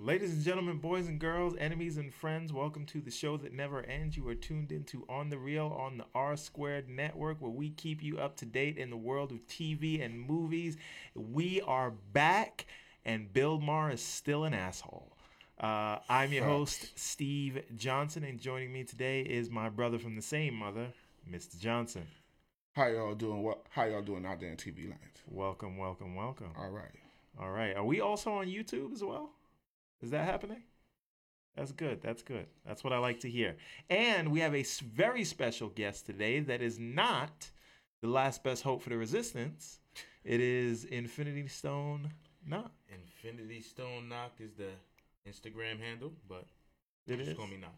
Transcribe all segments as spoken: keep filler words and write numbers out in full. Ladies and gentlemen, boys and girls, enemies and friends, welcome to the show that never ends. You are tuned into On The Real on the R Squared Network, where we keep you up to date in the world of T V and movies. We are back, and Bill Maher is still an asshole. Uh, I'm your host, Steve Johnson, and joining me today is my brother from the same mother, Mister Johnson. How y'all doing? What? How y'all doing out there in T V land? Welcome, welcome, welcome. All right. All right. Are we also on YouTube as well? Is that happening? That's good. That's good. That's what I like to hear. And we have a very special guest today that is not the last best hope for the resistance. It is Infinity Stone Knock. Infinity Stone Knock is the Instagram handle, but it is gonna be Knock.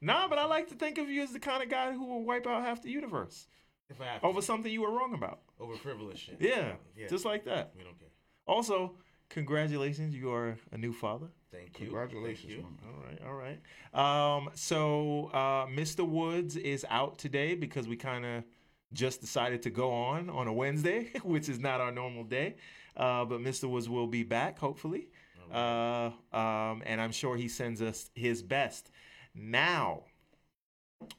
Nah, but I like to think of you as the kind of guy who will wipe out half the universe if I have over to. Something you were wrong about. Over frivolous shit. Yeah, yeah, just like that. We don't care. Also, congratulations, you are a new father. Thank you. Congratulations. Thank you. All right, all right. Um, so uh, Mister Woods is out today because we kind of just decided to go on on a Wednesday, which is not our normal day. Uh, but Mister Woods will be back, hopefully. Uh, um, and I'm sure he sends us his best. Now,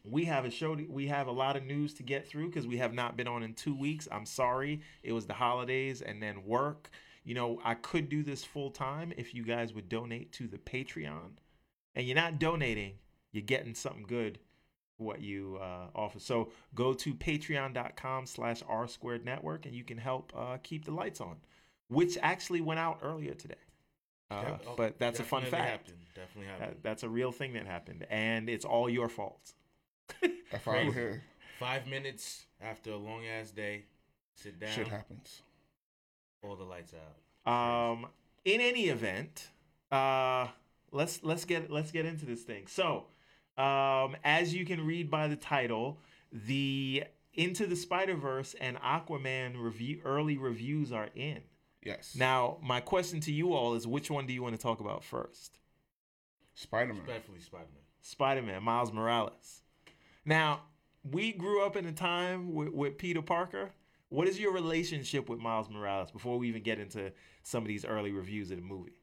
we have a show. We have a lot of news to get through because we have not been on in two weeks. I'm sorry. It was the holidays and then work. You know, I could do this full time if you guys would donate to the Patreon. And you're not donating, you're getting something good for what you uh, offer. So go to patreon.com slash R Squared Network and you can help uh, keep the lights on, which actually went out earlier today. Uh, oh, but that's a fun fact. Happened. Definitely happened. That, that's a real thing that happened. And it's all your fault. If I were here. Five minutes after a long ass day, sit down. Shit happens. All the lights out. Um, in any event, uh, let's let's get let's get into this thing. So, um, as you can read by the title, the Into the Spider-Verse and Aquaman review early reviews are in. Yes. Now, my question to you all is, which one do you want to talk about first? Spider-Man. Definitely Spider-Man. Spider-Man. Miles Morales. Now, we grew up in a time with, with Peter Parker. What is your relationship with Miles Morales before we even get into some of these early reviews of the movie?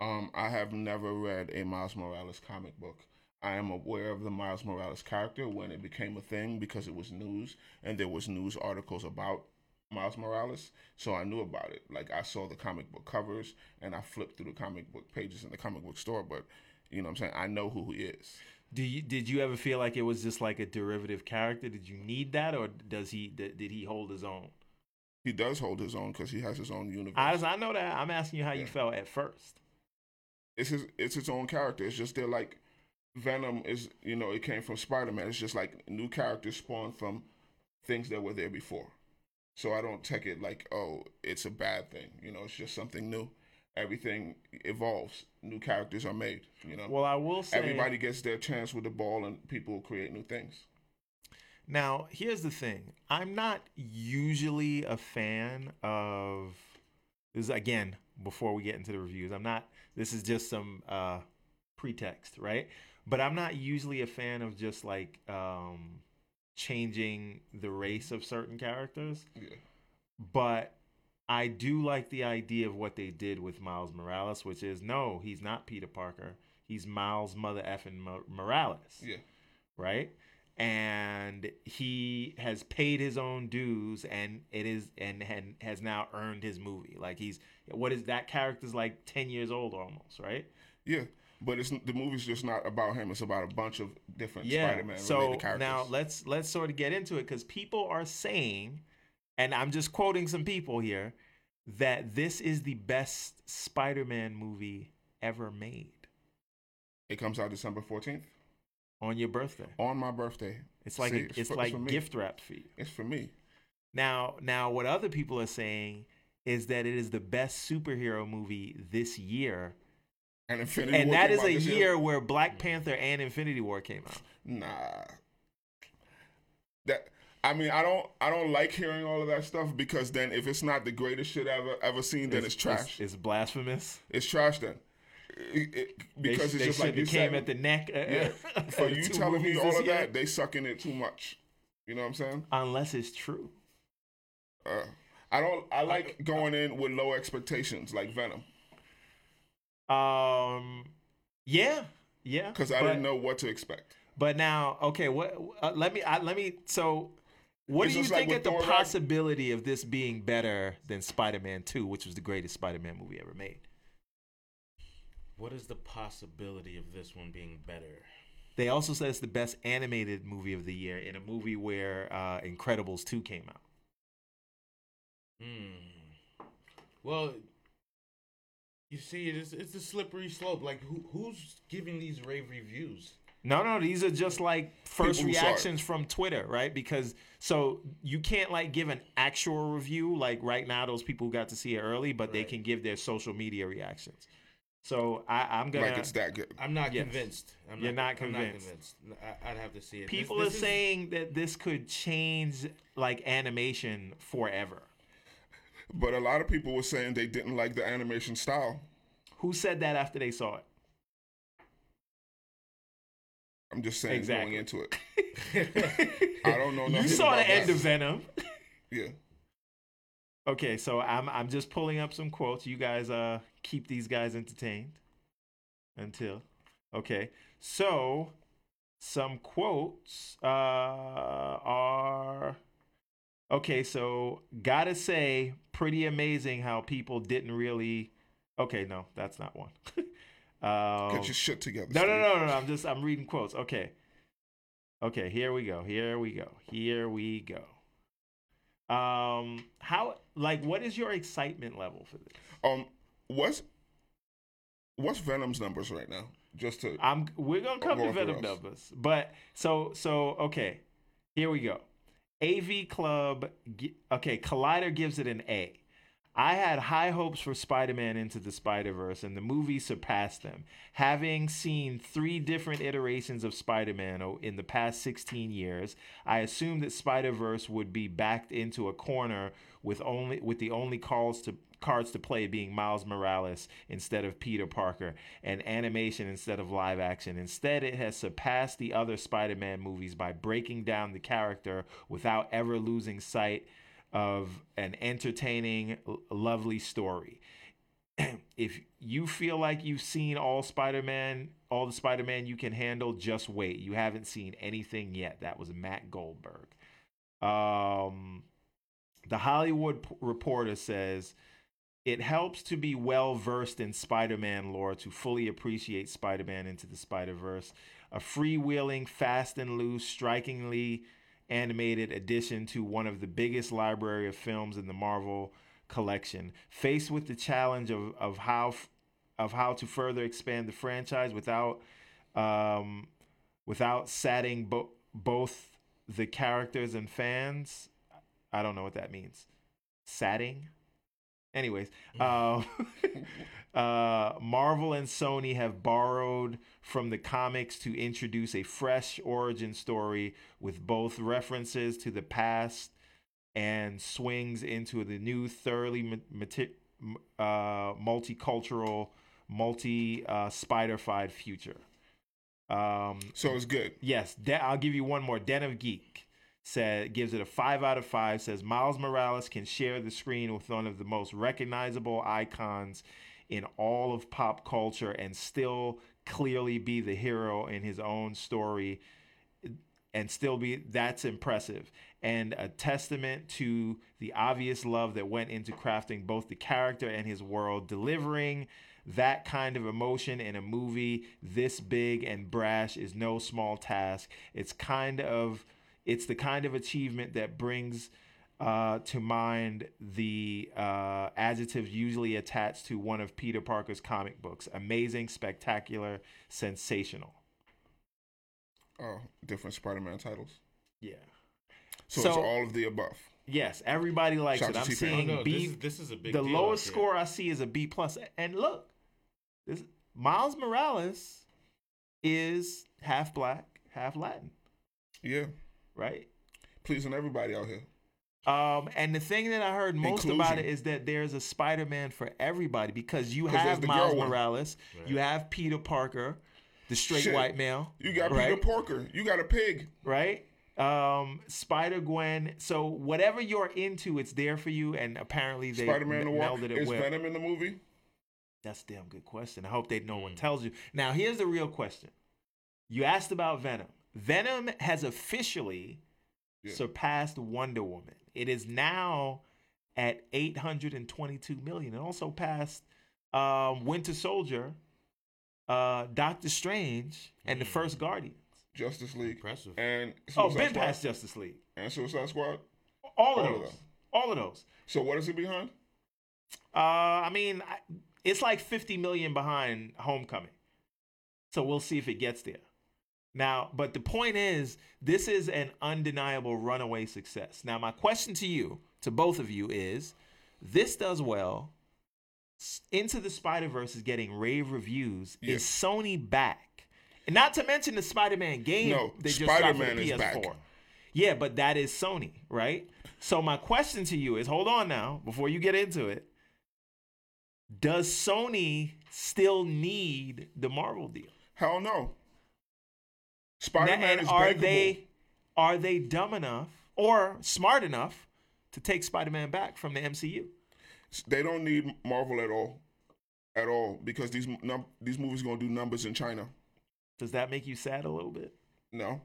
Um, I have never read a Miles Morales comic book. I am aware of the Miles Morales character when it became a thing because it was news and there was news articles about Miles Morales, so I knew about it. Like, I saw the comic book covers and I flipped through the comic book pages in the comic book store, but you know what I'm saying? I know who he is. Do you, did you ever feel like it was just like a derivative character? Did you need that, or does he did, did he hold his own? He does hold his own because he has his own universe. I, I know that. I'm asking you how yeah. you felt at first. It's his it's his own character. It's just they're like Venom is, you know, it came from Spider-Man. It's just like new characters spawned from things that were there before. So I don't take it like, oh, it's a bad thing. You know, it's just something new. Everything evolves. New characters are made, you know. Well, I will say everybody gets their chance with the ball, and people create new things. Now, here's the thing: I'm not usually a fan of this. Is, again, before we get into the reviews, I'm not. This is just some uh, pretext, right? But I'm not usually a fan of just like um, changing the race of certain characters. Yeah. But I do like the idea of what they did with Miles Morales, which is, no, he's not Peter Parker. He's Miles mother effing Morales. Yeah. Right? And he has paid his own dues, and it is and, and has now earned his movie. Like, he's what is that character's like ten years old almost, right? Yeah. But it's the movie's just not about him. It's about a bunch of different yeah. Spider-Man so related characters. Now let's let's sort of get into it, because people are saying, and I'm just quoting some people here, that this is the best Spider-Man movie ever made. It comes out December fourteenth. On your birthday. On my birthday. It's like See, it's, it's for, like it's gift wrapped for you. It's for me. Now, now what other people are saying is that it is the best superhero movie this year. And Infinity and War. And that is a year, year where Black Panther and Infinity War came out. Nah. That I mean, I don't, I don't like hearing all of that stuff, because then if it's not the greatest shit I've ever, ever seen, then it's, it's trash. It's, it's blasphemous. It's trash then, it, it, because they, it's they just like you came at the neck. Uh, yeah. For you telling me all of year? That, they sucking it too much. You know what I'm saying? Unless it's true. Uh, I don't. I like going in with low expectations, like Venom. Um, yeah, yeah. Because I but, didn't know what to expect. But now, okay, what? Uh, let me, I, let me. So, what it's do you think like of the Thor possibility Ragnarok? Of this being better than Spider-Man two, which was the greatest Spider-Man movie ever made? What is the possibility of this one being better? They also said it's the best animated movie of the year in a movie where uh, Incredibles two came out. Hmm. Well, you see, it's it's a slippery slope. Like, who who's giving these rave reviews? No, no, these are just like first People reactions from Twitter, right? Because so you can't like give an actual review. Like right now, those people got to see it early, but right. they can give their social media reactions. So I, I'm gonna. Like it's that good. I'm not yes. convinced. I'm You're not, not convinced. I'm not convinced. I, I'd have to see it. People this, this are is... saying that this could change like animation forever. But a lot of people were saying they didn't like the animation style. Who said that after they saw it? I'm just saying exactly. going into it. I don't know. You saw the end that. of Venom. Yeah. Okay, so I'm I'm just pulling up some quotes. You guys uh keep these guys entertained until okay. So some quotes uh are okay. So gotta say, pretty amazing how people didn't really. Okay, no, that's not one. Um, Get your shit together. No, no, no, no, no. I'm just I'm reading quotes. Okay, okay. Here we go. Here we go. Here we go. Um, how like what is your excitement level for this? Um, what's what's Venom's numbers right now? Just to I'm we're gonna come to Venom numbers, but so so okay. Here we go. A V Club. Okay, Collider gives it an A. I had high hopes for Spider-Man Into the Spider-Verse, and the movie surpassed them. Having seen three different iterations of Spider-Man in the past sixteen years, I assumed that Spider-Verse would be backed into a corner with only with the only calls to cards to play being Miles Morales instead of Peter Parker and animation instead of live action. Instead, it has surpassed the other Spider-Man movies by breaking down the character without ever losing sight of an entertaining, lovely story. If you feel like you've seen all Spider-Man, all the Spider-Man you can handle, just wait. You haven't seen anything yet. That was Matt Goldberg. Um, the Hollywood Reporter says, it helps to be well-versed in Spider-Man lore to fully appreciate Spider-Man Into the Spider-Verse. A freewheeling, fast and loose, strikingly animated addition to one of the biggest library of films in the Marvel collection. Faced with the challenge of of how of how to further expand the franchise without um, without sating bo- both the characters and fans, I don't know what that means. Sating. Anyways, uh, uh, Marvel and Sony have borrowed from the comics to introduce a fresh origin story with both references to the past and swings into the new, thoroughly multi, uh, multicultural, multi uh, Spider-fied future. Um, so it's good. Yes, de- I'll give you one more. Den of Geek. Said gives it a five out of five. Says Miles Morales can share the screen with one of the most recognizable icons in all of pop culture and still clearly be the hero in his own story, and still be that's impressive and a testament to the obvious love that went into crafting both the character and his world, delivering that kind of emotion in a movie this big and brash is no small task. It's kind of It's the kind of achievement that brings uh, to mind the uh, adjectives usually attached to one of Peter Parker's comic books. Amazing, spectacular, sensational. Oh, different Spider-Man titles. Yeah. So, so it's all of the above. Yes, everybody likes Shout it. I'm seeing oh, no, B. This, this is a big the deal lowest here. Score I see is a B+. And look, this, Miles Morales is half black, half Latin. Yeah. Right, pleasing everybody out here. Um, and the thing that I heard most Inclusion. about it is that there's a Spider-Man for everybody because you have Miles Morales, right. you have Peter Parker, the straight Shit. white male. You got right? Peter Parker. You got a pig, right? Um, Spider-Gwen. So whatever you're into, it's there for you. And apparently they Spider-Man melded it well. Is Venom in the movie? That's a damn good question. I hope that no one tells you. Now, here's the real question. You asked about Venom. Venom has officially yeah. surpassed Wonder Woman. It is now at eight hundred twenty-two million. It also passed um, Winter Soldier, uh, Doctor Strange, and mm. the first Guardians. Justice League. Impressive. And Suicide oh, Ben Squad. Passed Justice League. And Suicide Squad? All of All those. Of All of those. So what is it behind? Uh, I mean, I, it's like fifty million behind Homecoming. So we'll see if it gets there. Now, but the point is, this is an undeniable runaway success. Now, my question to you, to both of you, is this does well. Into the Spider-Verse is getting rave reviews. Yeah. Is Sony back? And not to mention the Spider-Man game. No, they just Spider-Man is P S four. Back. Yeah, but that is Sony, right? So my question to you is, hold on now, before you get into it, does Sony still need the Marvel deal? Hell no. Spider-Man now, is are bankable. They are they dumb enough or smart enough to take Spider-Man back from the M C U? They don't need Marvel at all, at all, because these num- these movies gonna do numbers in China. Does that make you sad a little bit? No,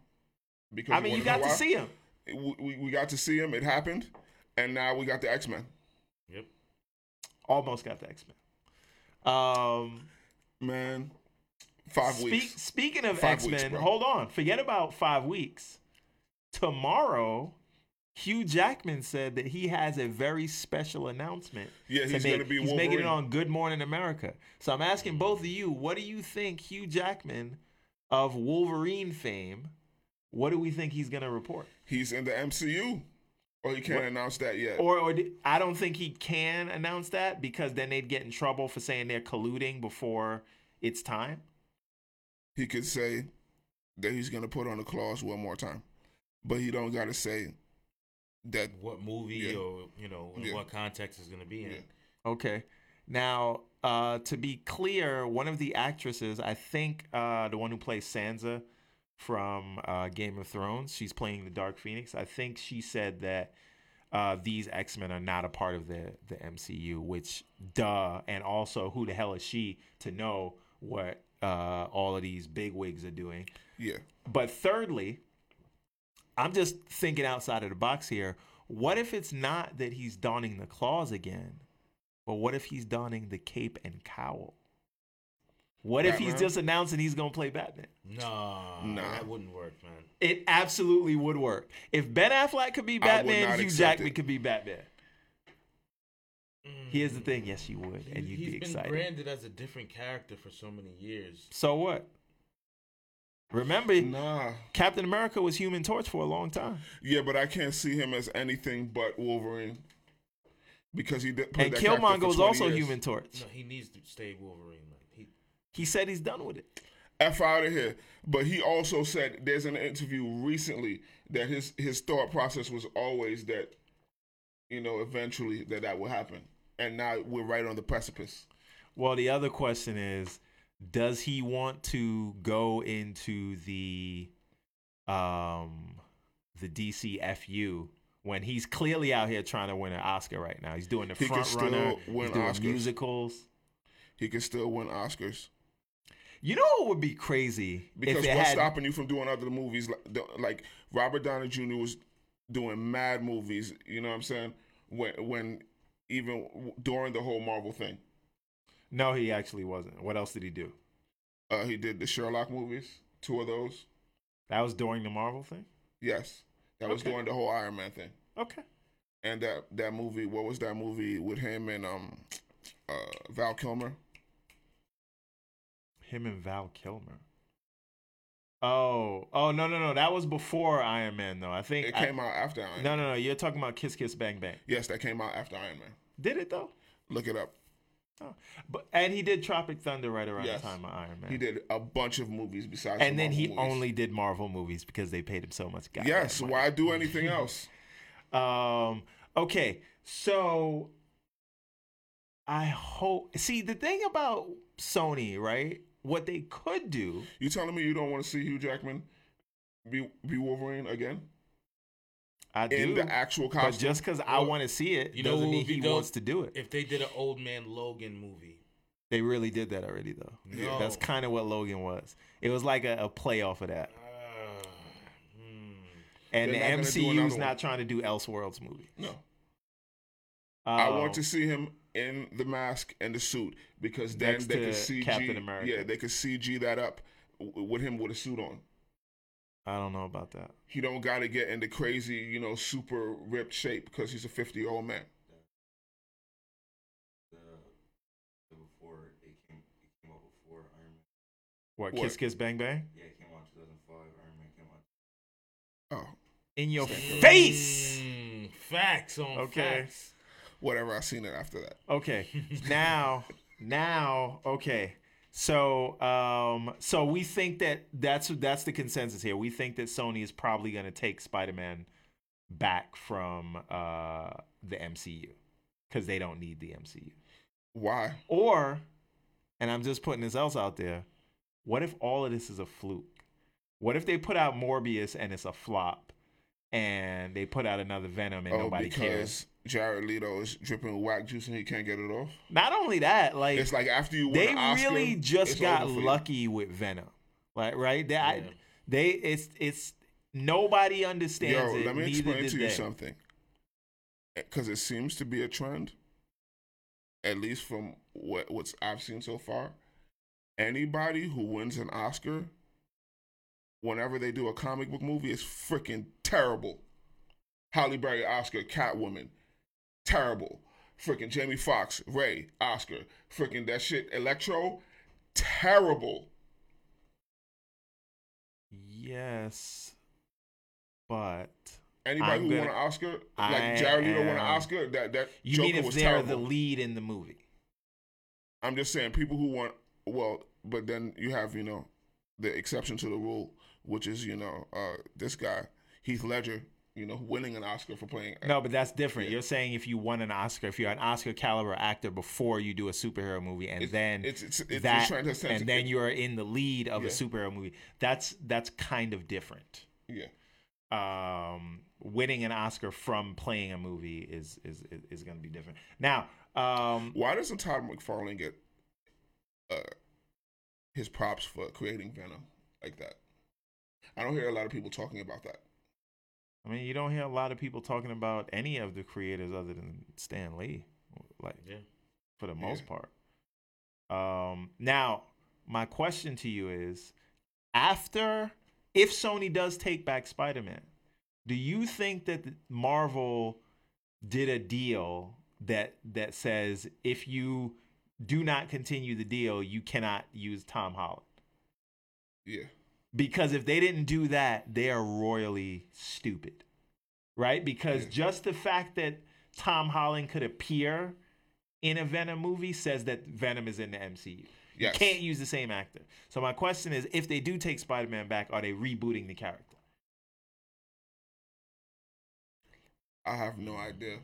because I mean you got to see him. We, we we got to see him. It happened, and now we got the X-Men. Yep, almost got the X-Men. Um, man. Five Spe- weeks. Speaking of five X-Men, weeks, hold on. Forget about five weeks. Tomorrow, Hugh Jackman said that he has a very special announcement. Yeah, he's going to be Wolverine. He's making it on Good Morning America. So I'm asking both of you, what do you think Hugh Jackman of Wolverine fame, what do we think he's going to report? He's in the M C U. Or he can't what? announce that yet. Or, or did, I don't think he can announce that because then they'd get in trouble for saying they're colluding before it's time. He could say that he's going to put on a clause one more time, but he don't got to say that what movie yeah. or you know yeah. what context is going to be in. Yeah. Okay, now uh, to be clear, one of the actresses, I think uh, the one who plays Sansa from uh, Game of Thrones, she's playing the Dark Phoenix. I think she said that uh, these X-Men are not a part of the the M C U, which duh, and also who the hell is she to know what? Uh, all of these bigwigs are doing. Yeah. But thirdly, I'm just thinking outside of the box here. What if it's not that he's donning the claws again, but what if he's donning the cape and cowl? What Batman? If he's just announcing he's going to play Batman? No, no, that wouldn't work, man. It absolutely would work. If Ben Affleck could be Batman, Hugh Jackman it. could be Batman. Here's the thing. Yes, you would, and you'd He's be excited. He's been branded as a different character for so many years. So what? Remember, nah. Captain America was Human Torch for a long time. Yeah, but I can't see him as anything but Wolverine because he did play and that Killmonger character for twenty also years. Human Torch. No, he needs to stay Wolverine. Like he, he said he's done with it. F out of here. But he also said there's an interview recently that his his thought process was always that, you know, eventually that that will happen. And now we're right on the precipice. Well, the other question is, does he want to go into the um, the D C F U when he's clearly out here trying to win an Oscar right now? He's doing the he front runner. Win he's doing Oscars. Musicals. He can still win Oscars. You know what would be crazy? Because if what's had... stopping you from doing other movies? Like, like Robert Downey Junior was doing mad movies, you know what I'm saying? When, when even during the whole Marvel thing. No, he actually wasn't. What else did he do? Uh, he did the Sherlock movies, two of those. That was during the Marvel thing? Yes. That okay. was during the whole Iron Man thing. Okay. And that, that movie, what was that movie with him and um, uh, Val Kilmer? Him and Val Kilmer. Oh, oh no, no, no! That was before Iron Man, though. I think it came I, out after Iron Man. No, no, no! You're talking about Kiss Kiss Bang Bang. Yes, that came out after Iron Man. Did it though? Look it up. Oh. But and he did Tropic Thunder right around yes. the time of Iron Man. He did a bunch of movies besides. And the then Marvel he movies. only did Marvel movies because they paid him so much. God yes, so why do anything else? um. Okay, so I hope. See the thing about Sony, right? What they could do. You telling me you don't want to see Hugh Jackman be be Wolverine again? I do. In the actual costume. But just because I want to see it you doesn't know mean he dope? wants to do it. If they did an Old Man Logan movie. They really did that already, though. No. That's kind of what Logan was. It was like a, a play off of that. Uh, hmm. And They're the M C U's not trying to do Elseworlds movies. No. Uh, I want to see him in the mask and the suit, because then they could C G Captain America. Yeah, they could C G that up with him with a suit on. I don't know about that. He don't got to get into crazy, you know, super ripped shape, because he's a fifty-year-old man. What, what? Kiss Kiss Bang Bang? Yeah, it came out in two thousand five. Iron Man came out. Oh. In your Stanford. Face! Mm, facts on okay. facts. Whatever, I've seen it after that. Okay. now, now, okay. So, um, so we think that that's that's the consensus here. We think that Sony is probably going to take Spider-Man back from uh, the M C U, because they don't need the M C U. Why? Or, and I'm just putting this else out there, what if all of this is a fluke? What if they put out Morbius and it's a flop, and they put out another Venom and oh, nobody because cares? Jared Leto is dripping whack juice and he can't get it off. Not only that, like it's like after you win they an Oscar, really just got lucky with Venom, like right? They, yeah. I, they it's it's nobody understands. Yo, it. Yo, let me explain to you they. something, because it seems to be a trend, at least from what what's I've seen so far. Anybody who wins an Oscar, whenever they do a comic book movie, is freaking terrible. Halle Berry, Oscar. Catwoman, terrible. Freaking Jamie Foxx, Ray, Oscar. Freaking that shit, Electro, terrible. Yes, but anybody I'm who gonna, won an Oscar, like Jared Leto won an Oscar, that that you Joker mean if was they're terrible. The lead in the movie? I'm just saying people who won. Well, but then you have, you know, the exception to the rule, which is, you know, uh, this guy, Heath Ledger, you know, winning an Oscar for playing. No, but that's different. Yeah. You're saying if you won an Oscar, if you're an Oscar caliber actor before you do a superhero movie, and it's, then it's, it's, it's that, it's and then you're in the lead of yeah. a superhero movie. That's that's kind of different. Yeah. Um, winning an Oscar from playing a movie is is is, is going to be different. Now, um, why doesn't Todd McFarlane get Uh, his props for creating Venom like that? I don't hear a lot of people talking about that. I mean, you don't hear a lot of people talking about any of the creators other than Stan Lee, like yeah. for the most yeah. part. Um, now, my question to you is, after, if Sony does take back Spider-Man, do you think that Marvel did a deal that that says if you do not continue the deal, you cannot use Tom Holland? Yeah. Because if they didn't do that, they are royally stupid, right? Because yeah. just the fact that Tom Holland could appear in a Venom movie says that Venom is in the M C U. Yes. You can't use the same actor. So my question is, if they do take Spider-Man back, are they rebooting the character? I have no idea.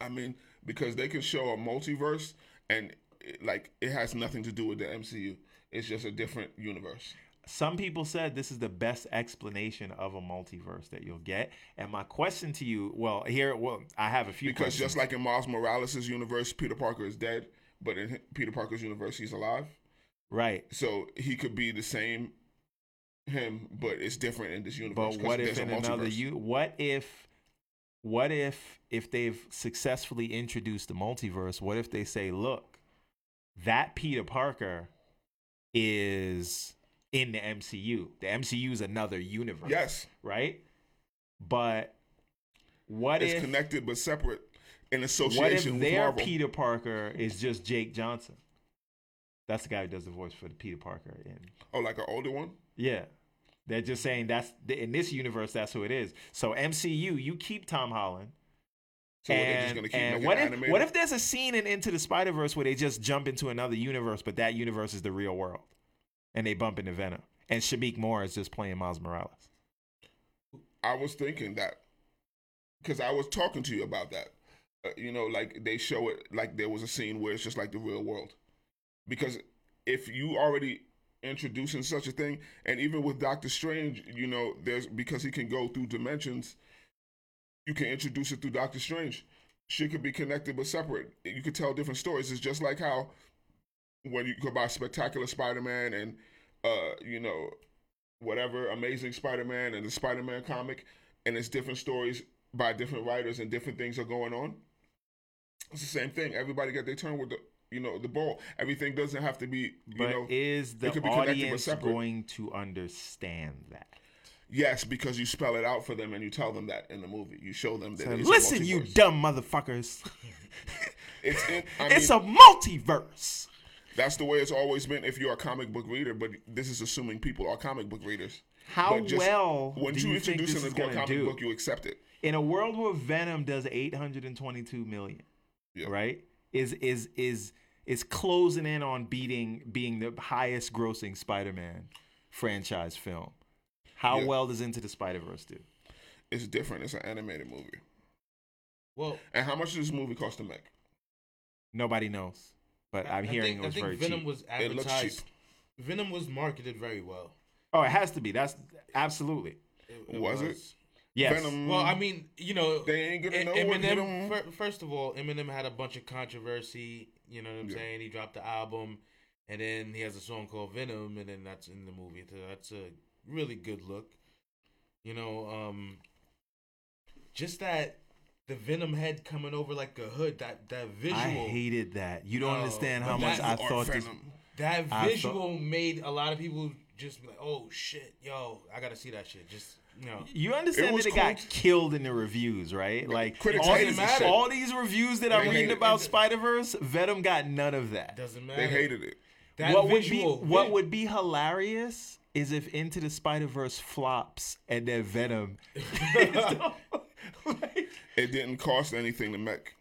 I mean, because they can show a multiverse, and it, like, it has nothing to do with the M C U. It's just a different universe. Some people said this is the best explanation of a multiverse that you'll get. And my question to you, well, here, well, I have a few because questions. Because just like in Miles Morales' universe, Peter Parker is dead, but in Peter Parker's universe, he's alive. Right. So he could be the same him, but it's different in this universe. But what if in another u- What if? What if, if they've successfully introduced the multiverse, what if they say, look, that Peter Parker is in the M C U. The M C U is another universe. Yes. Right? But what it's if... It's connected but separate in association with Marvel. What if their Marvel. Peter Parker is just Jake Johnson? That's the guy who does the voice for the Peter Parker. In. Oh, like an older one? Yeah. They're just saying that's in this universe. That's who it is. So M C U, you keep Tom Holland. So and, just gonna keep and what if animated? What if there's a scene in Into the Spider-Verse where they just jump into another universe, but that universe is the real world, and they bump into Venom, and Shameik Moore is just playing Miles Morales? I was thinking that because I was talking to you about that. Uh, you know, like they show it like there was a scene where it's just like the real world, because if you already introducing such a thing, and even with Doctor Strange, you know, there's because he can go through dimensions, you can introduce it through Doctor Strange. Shit could be connected but separate. You could tell different stories. It's just like how when you go by Spectacular Spider-Man and, uh, you know, whatever, Amazing Spider-Man and the Spider-Man comic, and it's different stories by different writers and different things are going on. It's the same thing. Everybody got their turn with the, you know, the ball. Everything doesn't have to be, you but know. Is the audience going to understand that? Yes, because you spell it out for them and you tell them that in the movie. You show them that so it's listen, a multiverse. Listen, you dumb motherfuckers. it's in, I it's mean, a multiverse. That's the way it's always been if you're a comic book reader, but this is assuming people are comic book readers. How just, well when do you, you introduce think this them is going to do? Book, you accept it. In a world where Venom does eight hundred twenty-two million, yeah. right? Is is is is closing in on beating being the highest grossing Spider-Man franchise film. How yeah. well does Into the Spider-Verse do? It's different. It's an animated movie. Well, and how much does this movie cost to make? Nobody knows, but I, I'm I hearing think, it was I think very Venom cheap. Was advertised. It looks cheap. Venom was marketed very well. Oh, it has to be. That's absolutely. It, it was, was it? Yes. Venom, well, I mean, you know, they ain't gonna know Eminem. What first of all, Eminem had a bunch of controversy. You know what I'm yeah. saying? He dropped the album, and then he has a song called Venom, and then that's in the movie. So that's a really good look. You know, um, just that the Venom head coming over like a hood. That that visual. I hated that. You don't uh, understand how much I thought this. That visual thought... made a lot of people just be like, "Oh shit, yo, I gotta see that shit." Just. No. You understand it that it cool. got killed in the reviews, right? Like all these, all these reviews that I'm reading about Spider-Verse, Venom got none of that. Doesn't matter. They hated it. That what visual, would be what would be hilarious is if Into the Spider-Verse flops and then Venom. Like, it didn't cost anything to make.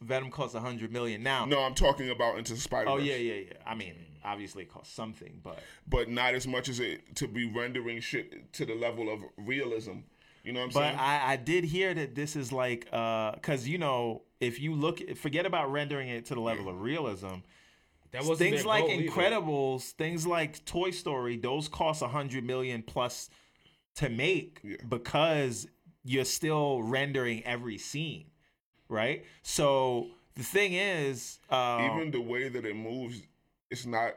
Venom costs a hundred million now. No, I'm talking about Into the Spider-Verse. Oh yeah, yeah, yeah. I mean, obviously it costs something, but but not as much as it to be rendering shit to the level of realism. You know what I'm but saying? But I, I did hear that this is like uh, because you know if you look forget about rendering it to the level yeah. of realism. That was things like Incredibles, either. Things like Toy Story. Those cost a hundred million plus to make yeah. because you're still rendering every scene. Right, so the thing is, um, even the way that it moves, it's not.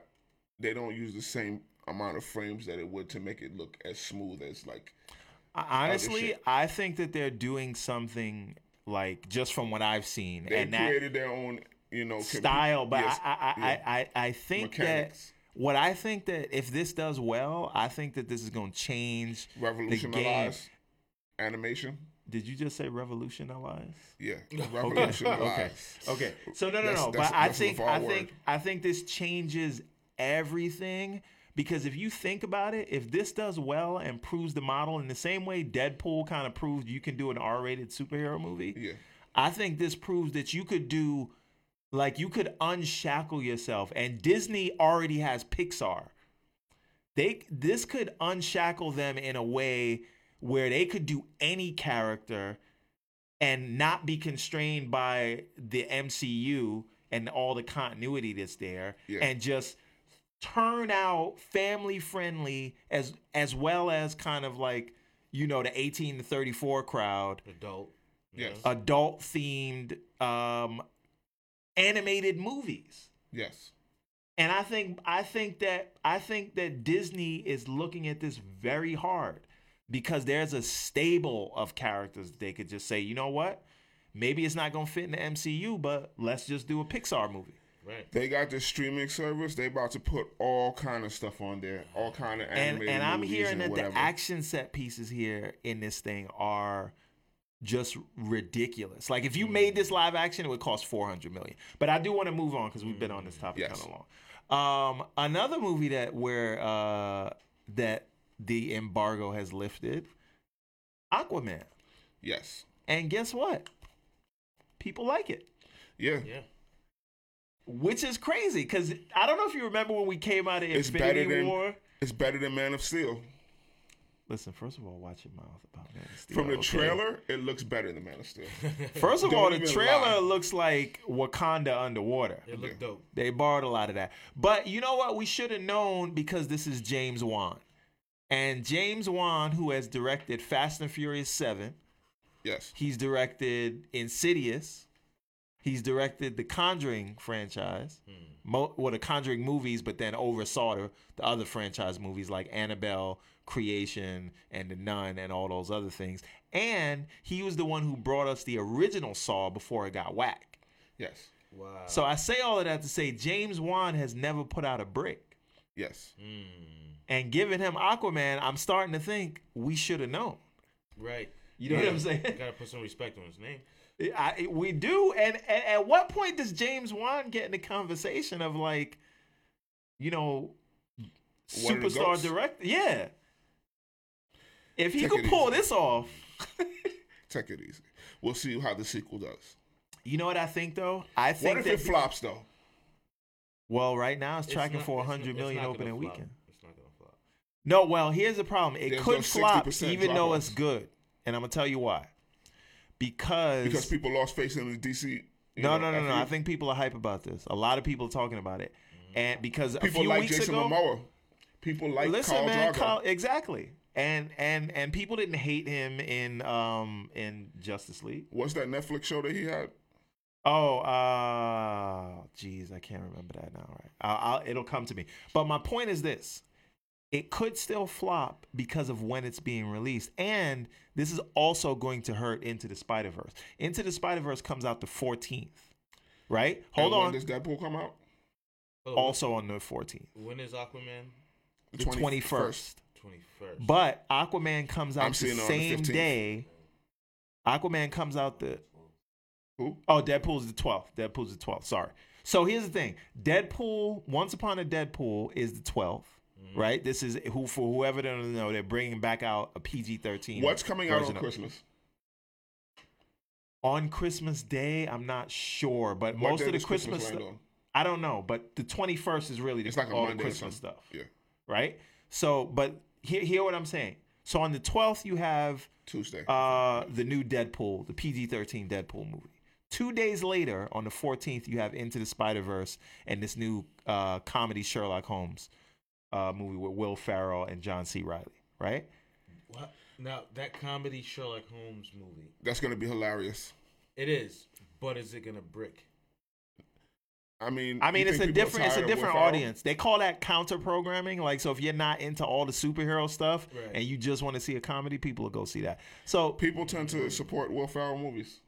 They don't use the same amount of frames that it would to make it look as smooth as like. Honestly, I think that they're doing something like just from what I've seen. They and created that their own, you know, style. But yes, I, I, yeah. I, I, I think mechanics. That what I think that if this does well, I think that this is going to change revolutionize the game. Animation. Did you just say revolutionize? Yeah, revolutionize. okay. okay, okay. So no, no, that's, no. That's, but I think, I word. think, I think this changes everything because if you think about it, if this does well and proves the model in the same way Deadpool kind of proved you can do an R-rated superhero movie, yeah. I think this proves that you could do, like, you could unshackle yourself. And Disney already has Pixar. They this could unshackle them in a way. Where they could do any character and not be constrained by the M C U and all the continuity that's there yeah. and just turn out family friendly as as well as kind of like, you know, the eighteen to thirty-four crowd. Adult. Yes. Adult themed um, animated movies. Yes. And I think I think that I think that Disney is looking at this very hard. Because there's a stable of characters they could just say, you know what? Maybe it's not going to fit in the M C U, but let's just do a Pixar movie. Right. They got this streaming service. They about to put all kind of stuff on there, all kind of animated and, and I'm hearing and that whatever. The action set pieces here in this thing are just ridiculous. Like, if you made this live action, it would cost four hundred million dollars. But I do want to move on because we've been on this topic yes. kind of long. Um, another movie that where uh, that... the embargo has lifted. Aquaman. Yes. And guess what? People like it. Yeah. Yeah. Which is crazy because I don't know if you remember when we came out of it's Infinity than, War. It's better than Man of Steel. Listen, first of all, watch your mouth about Man of Steel. From the okay. trailer, it looks better than Man of Steel. First of all, the trailer lie. Looks like Wakanda underwater. It looked yeah. dope. They borrowed a lot of that. But you know what? We should have known because this is James Wan. And James Wan, who has directed Fast and Furious seven. Yes. He's directed Insidious. He's directed the Conjuring franchise, hmm. mo- well, the Conjuring movies, but then oversaw the, the other franchise movies like Annabelle, Creation, and The Nun, and all those other things. And he was the one who brought us the original Saw before it got whack. Yes. Wow. So I say all of that to say James Wan has never put out a brick. Yes. Hmm. And giving him Aquaman, I'm starting to think we should have known. Right. You know yeah. what I'm saying? You got to put some respect on his name. I, we do, and, and at what point does James Wan get in the conversation of like, you know, what superstar director? Yeah, if he Take could pull easy. this off, take it easy. We'll see how the sequel does. You know what I think though? I think what if it flops though? Well, right now it's, it's tracking not, for one hundred million opening weekend. It's not gonna flop. No, well, here's the problem: it There's could no flop, even though offs. It's good, and I'm gonna tell you why. Because because people lost faith in the D C. No, know, no, no, no. I think people are hype about this. A lot of people are talking about it, mm-hmm. and because people a few like weeks Jason ago, Momoa. people like listen, Khal man, Khal, exactly, and and and people didn't hate him in um in Justice League. What's that Netflix show that he had? Oh, uh geez, I can't remember that now. Right, I'll, I'll, it'll come to me. But my point is this. It could still flop because of when it's being released. And this is also going to hurt Into the Spider-Verse. Into the Spider-Verse comes out the fourteenth, right? Hold and on. When does Deadpool come out? Oh, also on the fourteenth. When is Aquaman? The twenty-first. twenty-first. But Aquaman comes out I'm the same the day. Aquaman comes out the... Who? Oh, Deadpool's the twelfth. Deadpool's the twelfth. Sorry. So here's the thing. Deadpool, Once Upon a Deadpool is the twelfth. Right, this is who for whoever doesn't know, they're bringing back out a P G thirteen. What's coming out on Christmas? On Christmas Day, I'm not sure, but what most of the Christmas, Christmas stu- I don't know, but the twenty-first is really the, it's like all the Christmas stuff. Yeah, right. So, but hear, hear what I'm saying. So on the twelfth, you have Tuesday, uh, the new Deadpool, the P G thirteen Deadpool movie. Two days later, on the fourteenth, you have Into the Spider-Verse and this new uh, comedy Sherlock Holmes. Uh, movie with Will Ferrell and John C. Reilly, right? What? Now, that comedy Sherlock Holmes movie. That's going to be hilarious. It is, but is it going to brick? I mean, I mean, it's a different, it's a different audience. They call that counter programming. Like, so if you're not into all the superhero stuff right. and you just want to see a comedy, people will go see that. So people tend to support Will Ferrell movies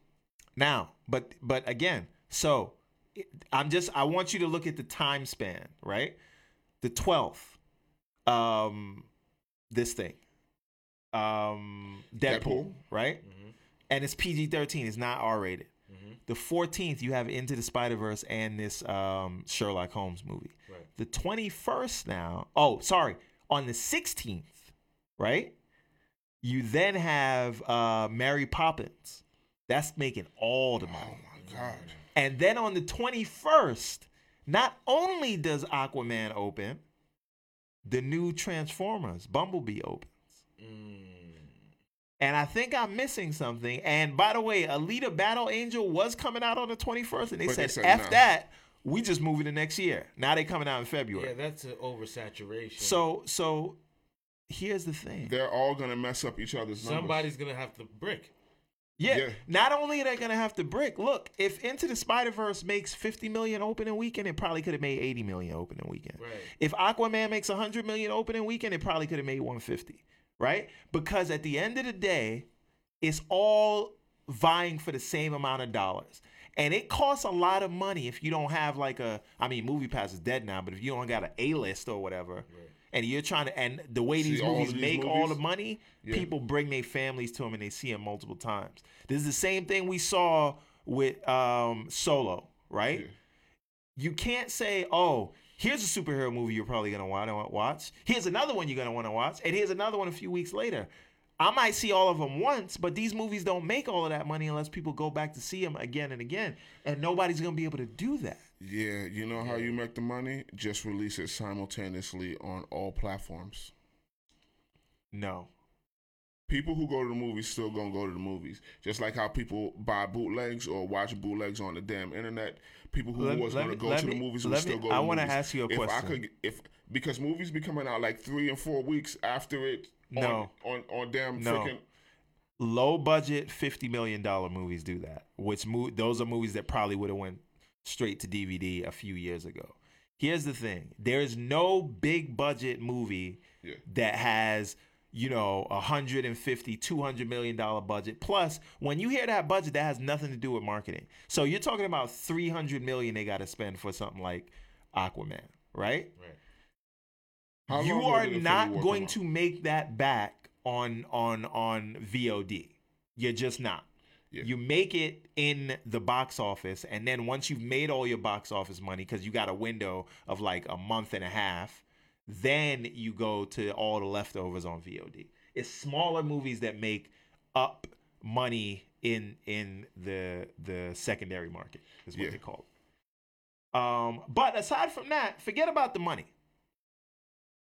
now, but but again, so it, I'm just, I want you to look at the time span, right? The twelfth. Um, this thing, um, Deadpool, Deadpool, right? Mm-hmm. And it's P G thirteen. It's not R-rated. Mm-hmm. The fourteenth, you have Into the Spider-Verse and this um, Sherlock Holmes movie. Right. The twenty-first now, oh, sorry, on the sixteenth, right? You then have uh, Mary Poppins. That's making all the money. Oh, my God. And then on the twenty-first, not only does Aquaman open, the new Transformers, Bumblebee, opens. Mm. And I think I'm missing something. And by the way, Alita Battle Angel was coming out on the twenty-first, and they, said, they said, F no. that, we just move it to next year. Now they're coming out in February. Yeah, that's an oversaturation. So so here's the thing. They're all going to mess up each other's numbers. Somebody's going to have to brick. Yeah, yeah, not only are they going to have to brick, look, if Into the Spider-Verse makes fifty million opening weekend, it probably could have made eighty million opening weekend. Right. If Aquaman makes one hundred million opening weekend, it probably could have made one hundred fifty, right? Because at the end of the day, it's all vying for the same amount of dollars. And it costs a lot of money if you don't have like a, I mean, MoviePass is dead now, but if you don't got an A-list or whatever, right. And you're trying to, and the way these see movies these make movies? all the money, yeah. people bring their families to them and they see them multiple times. This is the same thing we saw with um, Solo, right? Yeah. You can't say, oh, here's a superhero movie you're probably going to want to watch. Here's another one you're going to want to watch. And here's another one a few weeks later. I might see all of them once, but these movies don't make all of that money unless people go back to see them again and again. And nobody's going to be able to do that. Yeah, you know how you make the money? Just release it simultaneously on all platforms. No. People who go to the movies still gonna go to the movies. Just like how people buy bootlegs or watch bootlegs on the damn internet. People who let, was let gonna me, go to me, the movies will still go to the movies. I wanna ask you a if question. I could, if because movies be coming out like three and four weeks after it on no. on, on, on damn no. freaking low budget fifty million dollars movies do that, which mo- those are movies that probably would have went straight to D V D a few years ago. Here's the thing. There is no big budget movie yeah. that has, you know, one hundred fifty, two hundred million dollars budget. Plus, when you hear that budget, that has nothing to do with marketing. So you're talking about three hundred million dollars they got to spend for something like Aquaman, right? Right. You are not going to make that back on on on V O D. You're just not. Yeah. You make it in the box office, and then once you've made all your box office money, because you got a window of like a month and a half, then you go to all the leftovers on V O D. It's smaller movies that make up money in in the the secondary market, is what yeah. they call it. Um, but aside from that, forget about the money.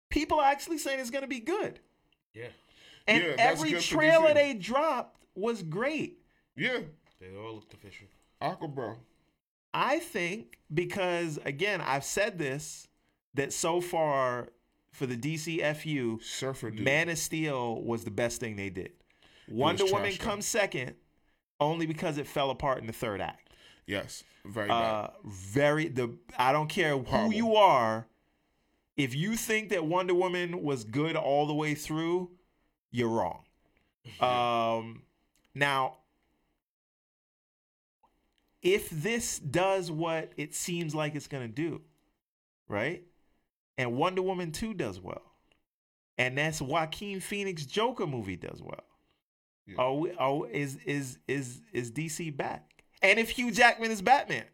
People are actually saying it's going to be good. Yeah. And yeah, every trailer they dropped was great. Yeah. They all looked official. Aqua bro. I think because, again, I've said this, that so far for the D C F U, Surfer dude. Man of Steel was the best thing they did. Wonder Woman comes second only because it fell apart in the third act. Yes. Very uh, bad. Very, the, I don't care Horrible. who you are. If you think that Wonder Woman was good all the way through, you're wrong. Um, now, if this does what it seems like it's going to do, right? And Wonder Woman two does well. And that's Joaquin Phoenix Joker movie does well. Yeah. Oh, oh, is is is is D C back? And if Hugh Jackman is Batman?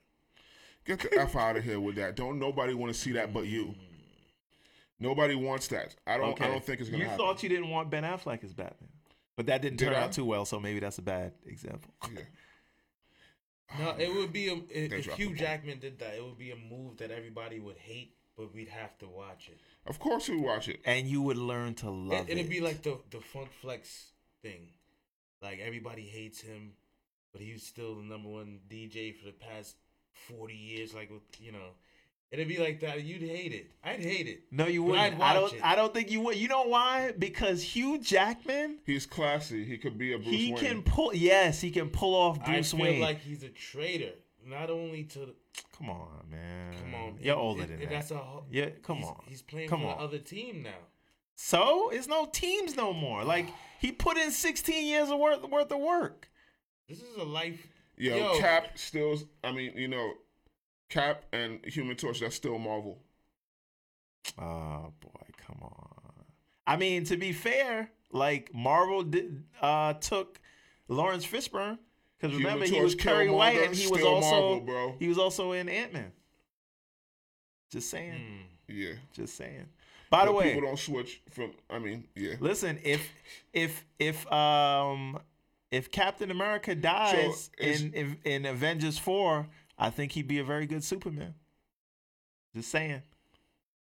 Get the F out of here with that. Don't nobody want to see that but you. Nobody wants that. I don't okay. I don't think it's going to happen. You thought you didn't want Ben Affleck as Batman. But that didn't Did turn I? out too well, so maybe that's a bad example. Yeah. No, it would be a, it, if Hugh Jackman did that, it would be a move that everybody would hate, but we'd have to watch it. Of course, we'd watch it, and you would learn to love and, it. It'd be like the the Funk Flex thing, like everybody hates him, but he's still the number one D J for the past forty years. Like with you know, it'd be like that. You'd hate it. I'd hate it. No, you wouldn't. I don't. It. I don't think you would. You know why? Because Hugh Jackman. He's classy. He could be a Bruce he Wayne. He can pull. Yes, he can pull off Bruce I Wayne. I feel like he's a traitor. Not only to. The, come on, man. Come on. You're it, older it, than it, that. That's a. Yeah. Come he's, on. He's playing come for on. the other team now. So it's no teams no more. Like he put in sixteen years of worth worth of work. This is a life. Yo, Yo. Cap still. I mean, you know. Cap and Human Torch, that's still Marvel. Oh, boy, come on. I mean, to be fair, like, Marvel did, uh, took Lawrence Fishburne, because remember, Torch, he was Perry White, and he was, also, Marvel, bro. he was also in Ant-Man. Just saying. Mm. Yeah. Just saying. By but the way. People don't switch from, I mean, yeah. Listen, if, if, if, um, if Captain America dies so in, in, in Avengers four, I think he'd be a very good Superman. Just saying.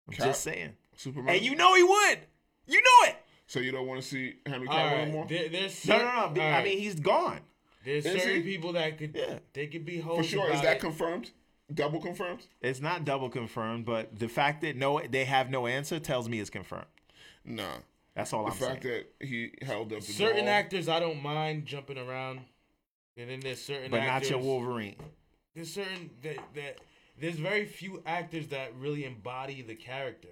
I'm Cap, just saying. Superman. And you know he would. You know it. So you don't want to see Henry Cavill right. anymore? There, certain, no, no, no. I right. mean, he's gone. There's is certain he? people that could yeah. they could be holding. For sure. Is that it. confirmed? Double confirmed? It's not double confirmed, but the fact that no, they have no answer tells me it's confirmed. No. Nah. That's all the I'm saying. The fact that he held up the certain ball. Actors I don't mind jumping around. And then there's certain but actors. But not your Wolverine. There's certain that, that there's very few actors that really embody the character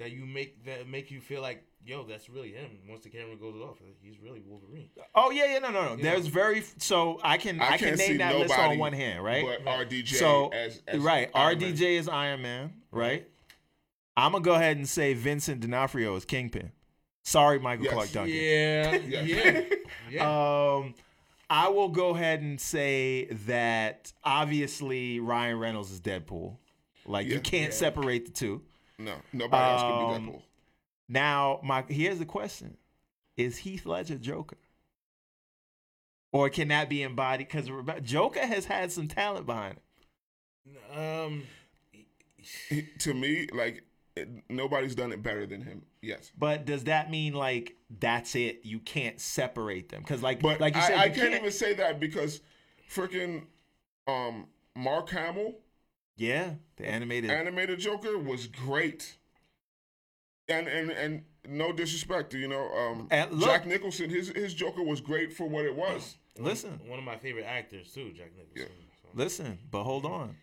that you make that make you feel like, yo, that's really him. Once the camera goes off, he's really Wolverine. Oh yeah, yeah, no, no, no. You there's know? very so I can I, I can name that list on one hand, right? But right. R D J so, as, as right, Iron R D J Man. Is Iron Man, right? I'm gonna go ahead and say Vincent D'Onofrio is Kingpin. Sorry, Michael yes. Clark Duncan. Yeah, yeah, yeah. Um. I will go ahead and say that obviously Ryan Reynolds is Deadpool. Like yeah, you can't yeah. separate the two. No, nobody else um, can be Deadpool. Now, my here's the question: is Heath Ledger Joker, or can that be embodied? Because Joker has had some talent behind it. Um, to me, like nobody's done it better than him. Yes. But does that mean like that's it? You can't separate them because like but like you said, I, I you can't, can't even say that because freaking um, Mark Hamill. Yeah, the animated animated Joker was great, and and and No disrespect, you know. Um, look, Jack Nicholson, his his Joker was great for what it was. Listen, one of my favorite actors too, Jack Nicholson. Yeah. So. Listen, but hold on.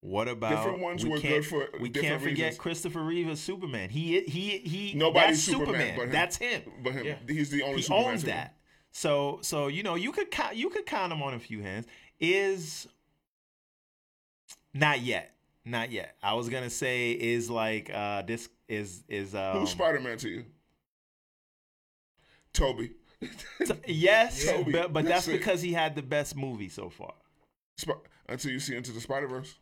What about different ones were good for different reasons? We can't forget Christopher Reeve's Superman. He he he. Nobody's Superman. Superman. But him. That's him. But him. Yeah. He's the only. He Superman owns Superman. That. So so you know you could you could count him on a few hands. Is not yet. Not yet. I was gonna say is like uh, this is is um, who's Spider-Man to you? Toby. T- yes, Toby. but, but that's, that's because he had the best movie so far. Sp- Until you see Into the Spider-Verse.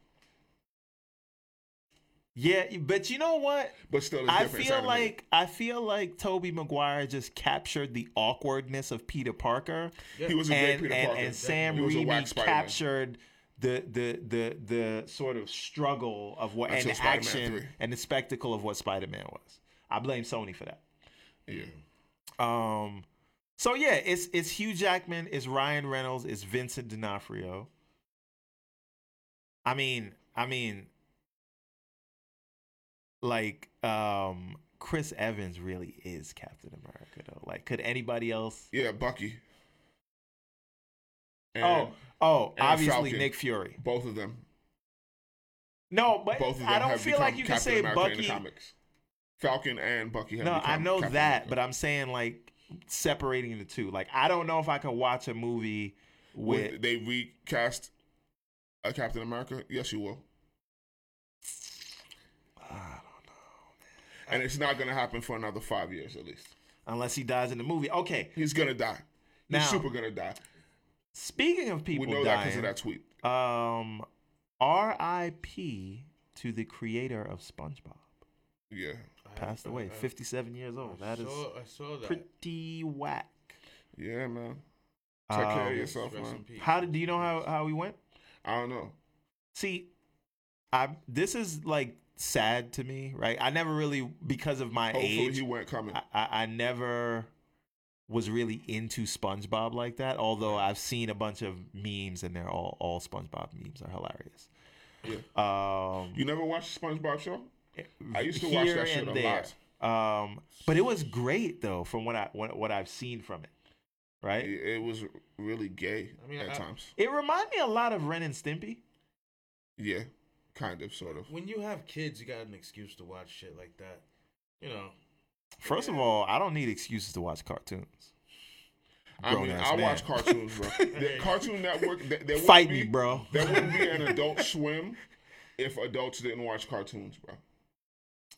Yeah, but you know what? But still, it's I feel like I feel like Tobey Maguire just captured the awkwardness of Peter Parker. Yeah. He was a great and, Peter and, Parker, and Sam Raimi captured. The, the the the sort of struggle of what Until and the action three. And the spectacle of what Spider-Man was. I blame Sony for that. Yeah. Um. So yeah, it's it's Hugh Jackman, it's Ryan Reynolds, it's Vincent D'Onofrio. I mean, I mean, like um, Chris Evans really is Captain America though. Like, could anybody else? Yeah, Bucky. And... Oh. Oh, obviously Falcon, Nick Fury. Both of them. No, but both of them I don't feel like you can say America Bucky. In the comics. Falcon and Bucky have no, become I know Captain that, America. But I'm saying like separating the two. Like I don't know if I could watch a movie with Would they recast a Captain America. Yes, you will. I don't know, man. And it's not going to happen for another five years at least, unless he dies in the movie. Okay, he's gonna die. Now, he's super gonna die. Speaking of people we know dying, that because of that tweet. Um, R I P to the creator of SpongeBob. Yeah, passed away, that. fifty-seven years old. That I saw, is I saw that. Pretty whack. Yeah, man. Take um, care of yourself, man. How did do you know how how he went? I don't know. See, I this is like sad to me, right? I never really because of my Hopefully age. He went coming. I, I, I never. was really into SpongeBob like that, although I've seen a bunch of memes and they're all all SpongeBob memes are hilarious. Yeah. Um, you never watched the SpongeBob show? I used to watch that shit a there. lot. Um, but it was great though, from what I what, what I've seen from it. Right? It, it was really gay I mean, at I, times. It reminded me a lot of Ren and Stimpy. Yeah, kind of, sort of. When you have kids, you got an excuse to watch shit like that. You know. First of all, I don't need excuses to watch cartoons. I mean, I man. watch cartoons, bro. The Cartoon Network. There, there Fight be, me, bro. There wouldn't be an Adult Swim if adults didn't watch cartoons, bro.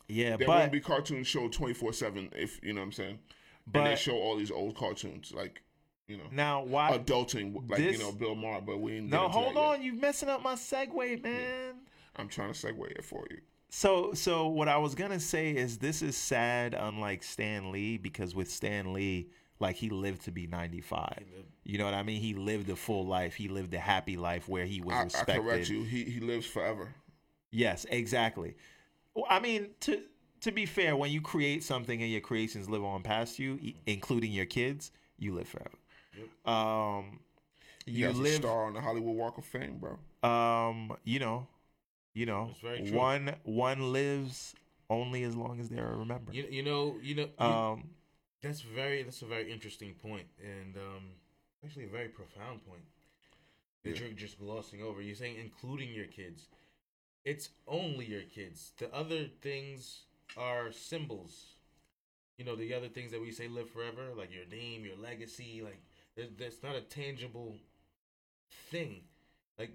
Yeah, there but... There wouldn't be cartoon show twenty-four seven if, you know what I'm saying? But and they show all these old cartoons, like, you know. Now, why... Adulting, like, this, you know, Bill Maher, but we didn't No, hold on. Yet. You're messing up my segue, man. Yeah. I'm trying to segue it for you. So, so what I was gonna say is this is sad, unlike Stan Lee, because with Stan Lee, like he lived to be ninety-five. You know what I mean? He lived a full life. He lived a happy life where he was I, respected. I correct you. He he lives forever. Yes, exactly. Well, I mean, to to be fair, when you create something and your creations live on past you, including your kids, you live forever. Yep. Um, you he live a star on the Hollywood Walk of Fame, bro. Um, you know. You know, one one lives only as long as they are remembered. You, you know, you know. Um, you, that's very that's a very interesting point, and um, actually a very profound point that yeah. you're just glossing over. You're saying including your kids. It's only your kids. The other things are symbols. You know, the other things that we say live forever, like your name, your legacy. Like that's not a tangible thing. Like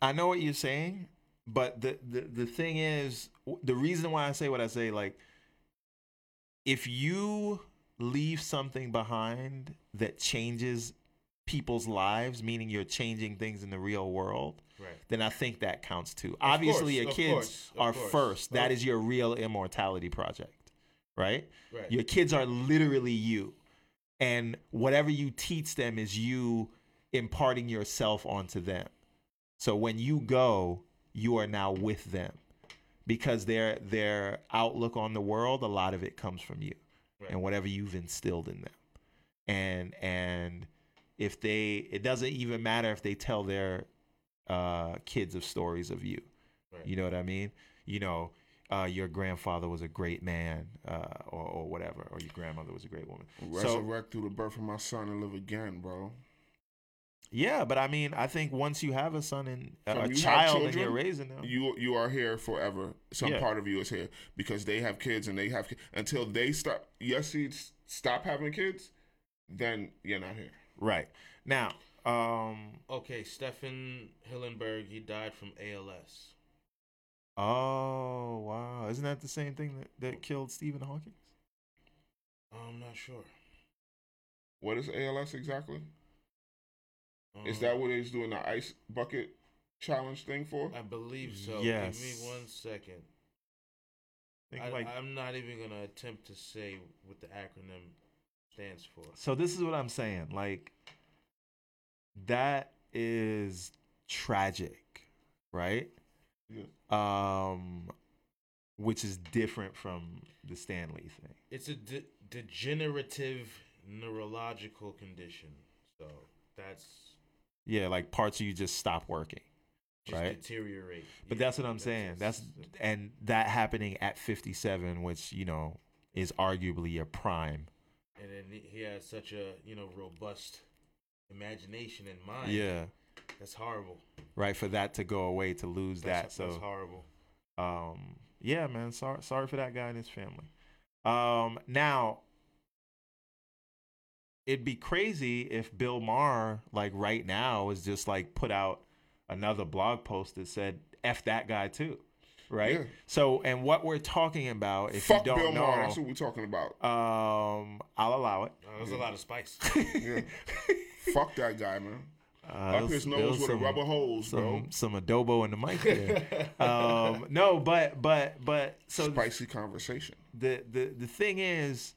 I know what you're saying. But the, the, the thing is, the reason why I say what I say, like, if you leave something behind that changes people's lives, meaning you're changing things in the real world, right. then I think that counts too. Of Obviously, course, your kids course, are course. first. That right. is your real immortality project, right? right? Your kids are literally you. And whatever you teach them is you imparting yourself onto them. So when you go... you are now with them because their their outlook on the world, a lot of it comes from you right. and whatever you've instilled in them. And and if they, it doesn't even matter if they tell their uh, kids of stories of you. Right. You know what I mean? You know, uh, your grandfather was a great man, uh, or, or whatever, or your grandmother was a great woman. Resurrect so, through the birth of my son and live again, bro. Yeah, but I mean, I think once you have a son and uh, a child children, and you're raising them, you you are here forever. Some yeah. part of you is here because they have kids and they have kids. Until they stop. Yes, you stop having kids, then you're not here. Right now. Um, okay, Stefan Hillenburg, he died from A L S. Oh wow! Isn't that the same thing that, that killed Stephen Hawking? I'm not sure. What is A L S exactly? Um, is that what he's doing the ice bucket challenge thing for? I believe so. Yes. Give me one second. Think I, like... I'm not even gonna attempt to say what the acronym stands for. So this is what I'm saying, like that is tragic, right? Yeah. Um, which is different from the Stan Lee thing. It's a de- degenerative neurological condition. So that's yeah, like parts of you just stop working, just right? Deteriorate. But yeah, that's what I'm that's saying. That's and that happening at fifty-seven, which you know is arguably a prime. And then he has such a you know robust imagination and mind. Yeah. That's horrible. Right, for that to go away, to lose that's, that. So that's horrible. Um, yeah, man. Sorry, sorry for that guy and his family. Um, now, it'd be crazy if Bill Maher, like right now, is just like put out another blog post that said "F that guy too," right? Yeah. So, and what we're talking about, if Fuck you don't Bill know, Maher, that's what we're talking about. Um, I'll allow it. Uh, There's yeah. a lot of spice. Yeah. Fuck that guy, man. Uh, Up his nose with some, a rubber hose, some, bro. Some adobo in the mic there. um, no, but but but so spicy conversation. The the the thing is,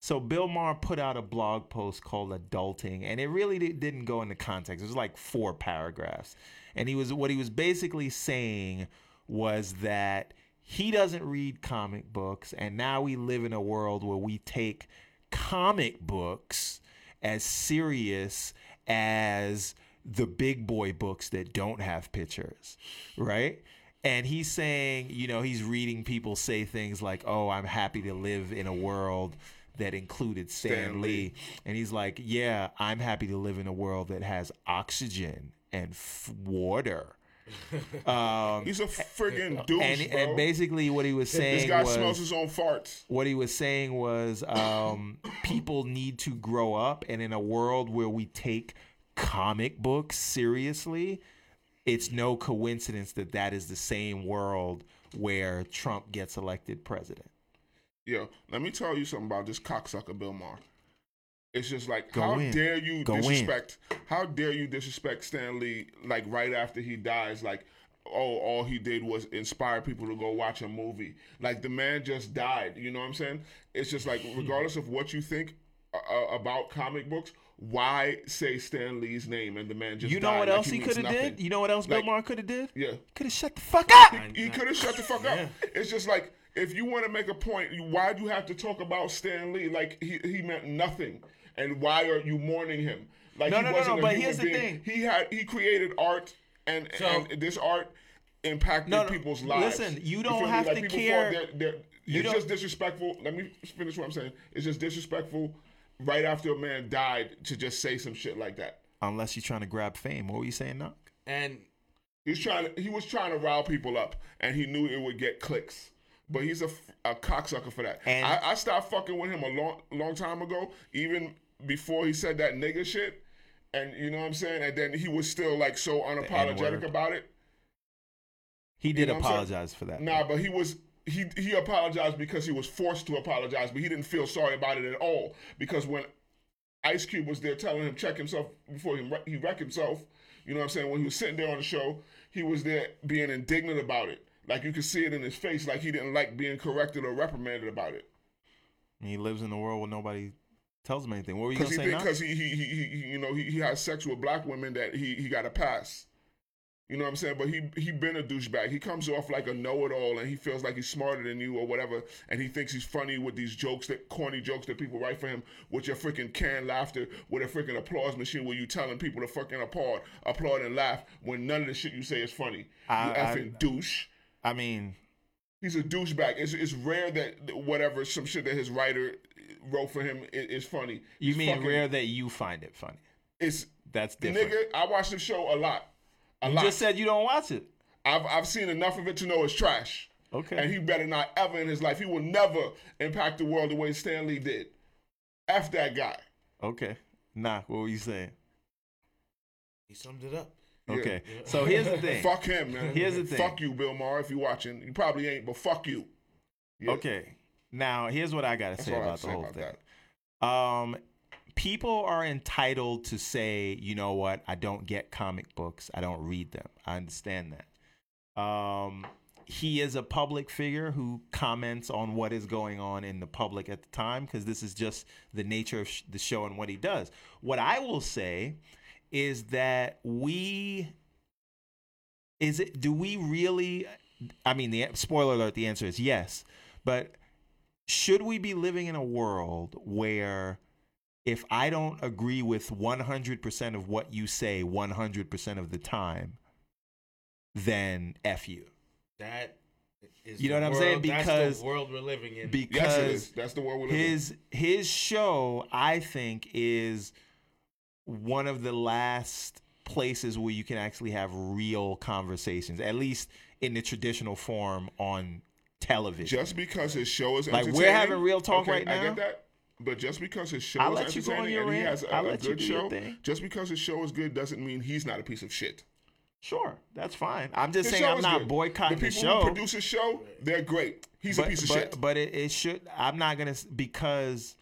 so Bill Maher put out a blog post called "Adulting," and it really did, didn't go into context. It was like four paragraphs, and he was what he was basically saying was that he doesn't read comic books, and now we live in a world where we take comic books as serious as the big boy books that don't have pictures, right? And he's saying, you know, he's reading people say things like, oh, I'm happy to live in a world that included Stan, Stan Lee. Lee. And he's like, yeah, I'm happy to live in a world that has oxygen and f- water. Um, he's a friggin' douche, and, and basically what he was saying was... This guy was, smells his own farts. What he was saying was um, people need to grow up, and in a world where we take comic books seriously, it's no coincidence that that is the same world where Trump gets elected president. Yo, let me tell you something about this cocksucker Bill Maher. It's just like, Go how in. dare you Go disrespect? In. How dare you disrespect Stan Lee? Like right after he dies, like, oh, all he did was inspire people to go watch a movie. Like the man just died. You know what I'm saying? It's just like, regardless of what you think uh, about comic books, why say Stan Lee's name and the man just? You know died, what else like he, he could have did? You know what else like, Bill Maher could have did? Yeah, could have shut the fuck up. He, he could have shut the fuck yeah. up. It's just like if you want to make a point, why do you have to talk about Stan Lee? Like he he meant nothing, and why are you mourning him? Like no, he no, wasn't no, no. But here's being. the thing: he had he created art, and, so, and this art impacted no, no, people's lives. Listen, you don't you have like, to care. They're, they're, you it's just disrespectful. Let me finish what I'm saying. It's just disrespectful. Right after a man died to just say some shit like that. Unless you're trying to grab fame. What were you saying, Knock? And he's trying to, he was trying to rile people up, and he knew it would get clicks. But he's a, a cocksucker for that. And I, I stopped fucking with him a long long time ago, even before he said that nigga shit. And you know what I'm saying? And then he was still like so unapologetic about it. He did you know apologize for that. Nah, though. but he was... He he apologized because he was forced to apologize, but he didn't feel sorry about it at all. Because when Ice Cube was there telling him check himself before he he wrecked himself, you know what I'm saying? When he was sitting there on the show, he was there being indignant about it. Like you could see it in his face, like he didn't like being corrected or reprimanded about it. He lives in a world where nobody tells him anything. What were you gonna say? Because he, he he he you know he, he has sex with black women that he he got a pass. You know what I'm saying? But he he been a douchebag. He comes off like a know-it-all, and he feels like he's smarter than you or whatever, and he thinks he's funny with these jokes, that corny jokes that people write for him with your freaking canned laughter, with a freaking applause machine where you telling people to fucking applaud, applaud and laugh when none of the shit you say is funny. I, you effing I, douche. I mean, he's a douchebag. It's it's rare that whatever some shit that his writer wrote for him is funny. You it's mean fucking, rare that you find it funny? It's that's different. Nigga, I watch the show a lot. A you lot. Just said you don't watch it. I've I've seen enough of it to know it's trash. Okay. And he better not ever in his life. He will never impact the world the way Stan Lee did. F that guy. Okay. Nah, what were you saying? He summed it up. Okay. Yeah. So here's the thing. Fuck him, man. Here's the thing. Fuck you, Bill Maher, if you're watching. You probably ain't, but fuck you. Yeah. Okay. Now, here's what I got to say about the whole thing. Um, people are entitled to say, you know what, I don't get comic books. I don't read them. I understand that. Um, he is a public figure who comments on what is going on in the public at the time, because this is just the nature of sh- the show and what he does. What I will say is that we, is it, do we really, I mean, the spoiler alert, the answer is yes, but should we be living in a world where if I don't agree with one hundred percent of what you say one hundred percent of the time, then F you? That is, you know what I'm world, saying? Because that's the world we're living in. Because yes, it is. That's the world we're living his, in. His show, I think, is one of the last places where you can actually have real conversations, at least in the traditional form on television. Just because his show is entertaining. Like, we're having real talk okay, right now. I get that. But just because his show I'll is entertaining and rant. He has a, a good show, just because his show is good doesn't mean he's not a pice of shit. Sure, that's fine. I'm just his saying I'm not good. boycotting the, the show. The people who produce his show, they're great. He's but, a piece of but, shit. But it, it should, I'm not going to, because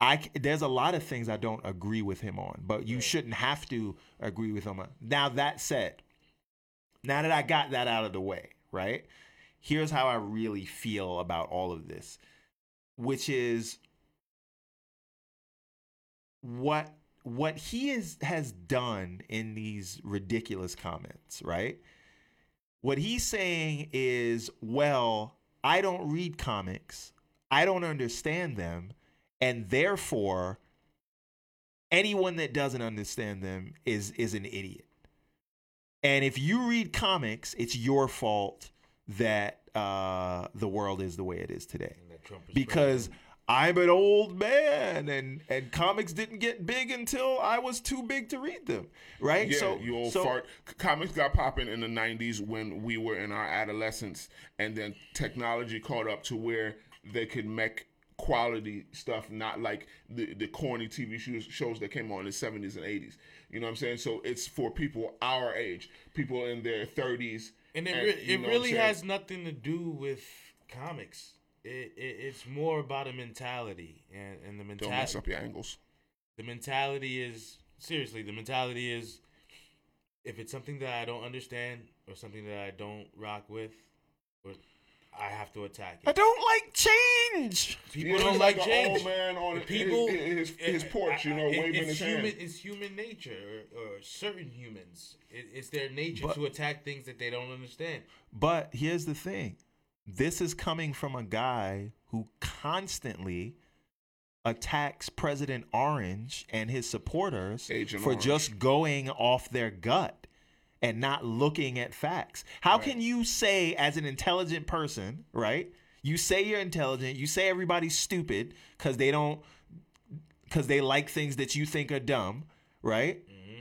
I, there's a lot of things I don't agree with him on, but you right. shouldn't have to agree with him on. Now, that said, now that I got that out of the way, right? Here's how I really feel about all of this, which is what What he is has done in these ridiculous comments, right? What he's saying is, well, I don't read comics. I don't understand them. And therefore, anyone that doesn't understand them is, is an idiot. And if you read comics, it's your fault that uh, the world is the way it is today. Because I'm an old man, and, and comics didn't get big until I was too big to read them, right? Yeah, so, you old so, fart. Comics got popping in the nineties when we were in our adolescence, and then technology caught up to where they could make quality stuff, not like the, the corny T V shows that came on in the seventies and eighties. You know what I'm saying? So it's for people our age, people in their thirties. And it, and, re- it really has nothing to do with comics. It, it it's more about a mentality, and, and the mentality. Don't mess up your angles. The mentality is seriously. The mentality is, if it's something that I don't understand or something that I don't rock with, or I have to attack it. I don't like change. People don't like, like change. Old man on people, his, his, his porch, I, I, you know, it, waving his human, hand. It's human nature, or, or certain humans. It, it's their nature but, to attack things that they don't understand. But here's the thing. This is coming from a guy who constantly attacks President Orange and his supporters Agent for Orange. Just going off their gut and not looking at facts. How right. can you say as an intelligent person, right? You say you're intelligent. You say everybody's stupid because they don't, because they like things that you think are dumb, right? Mm-hmm.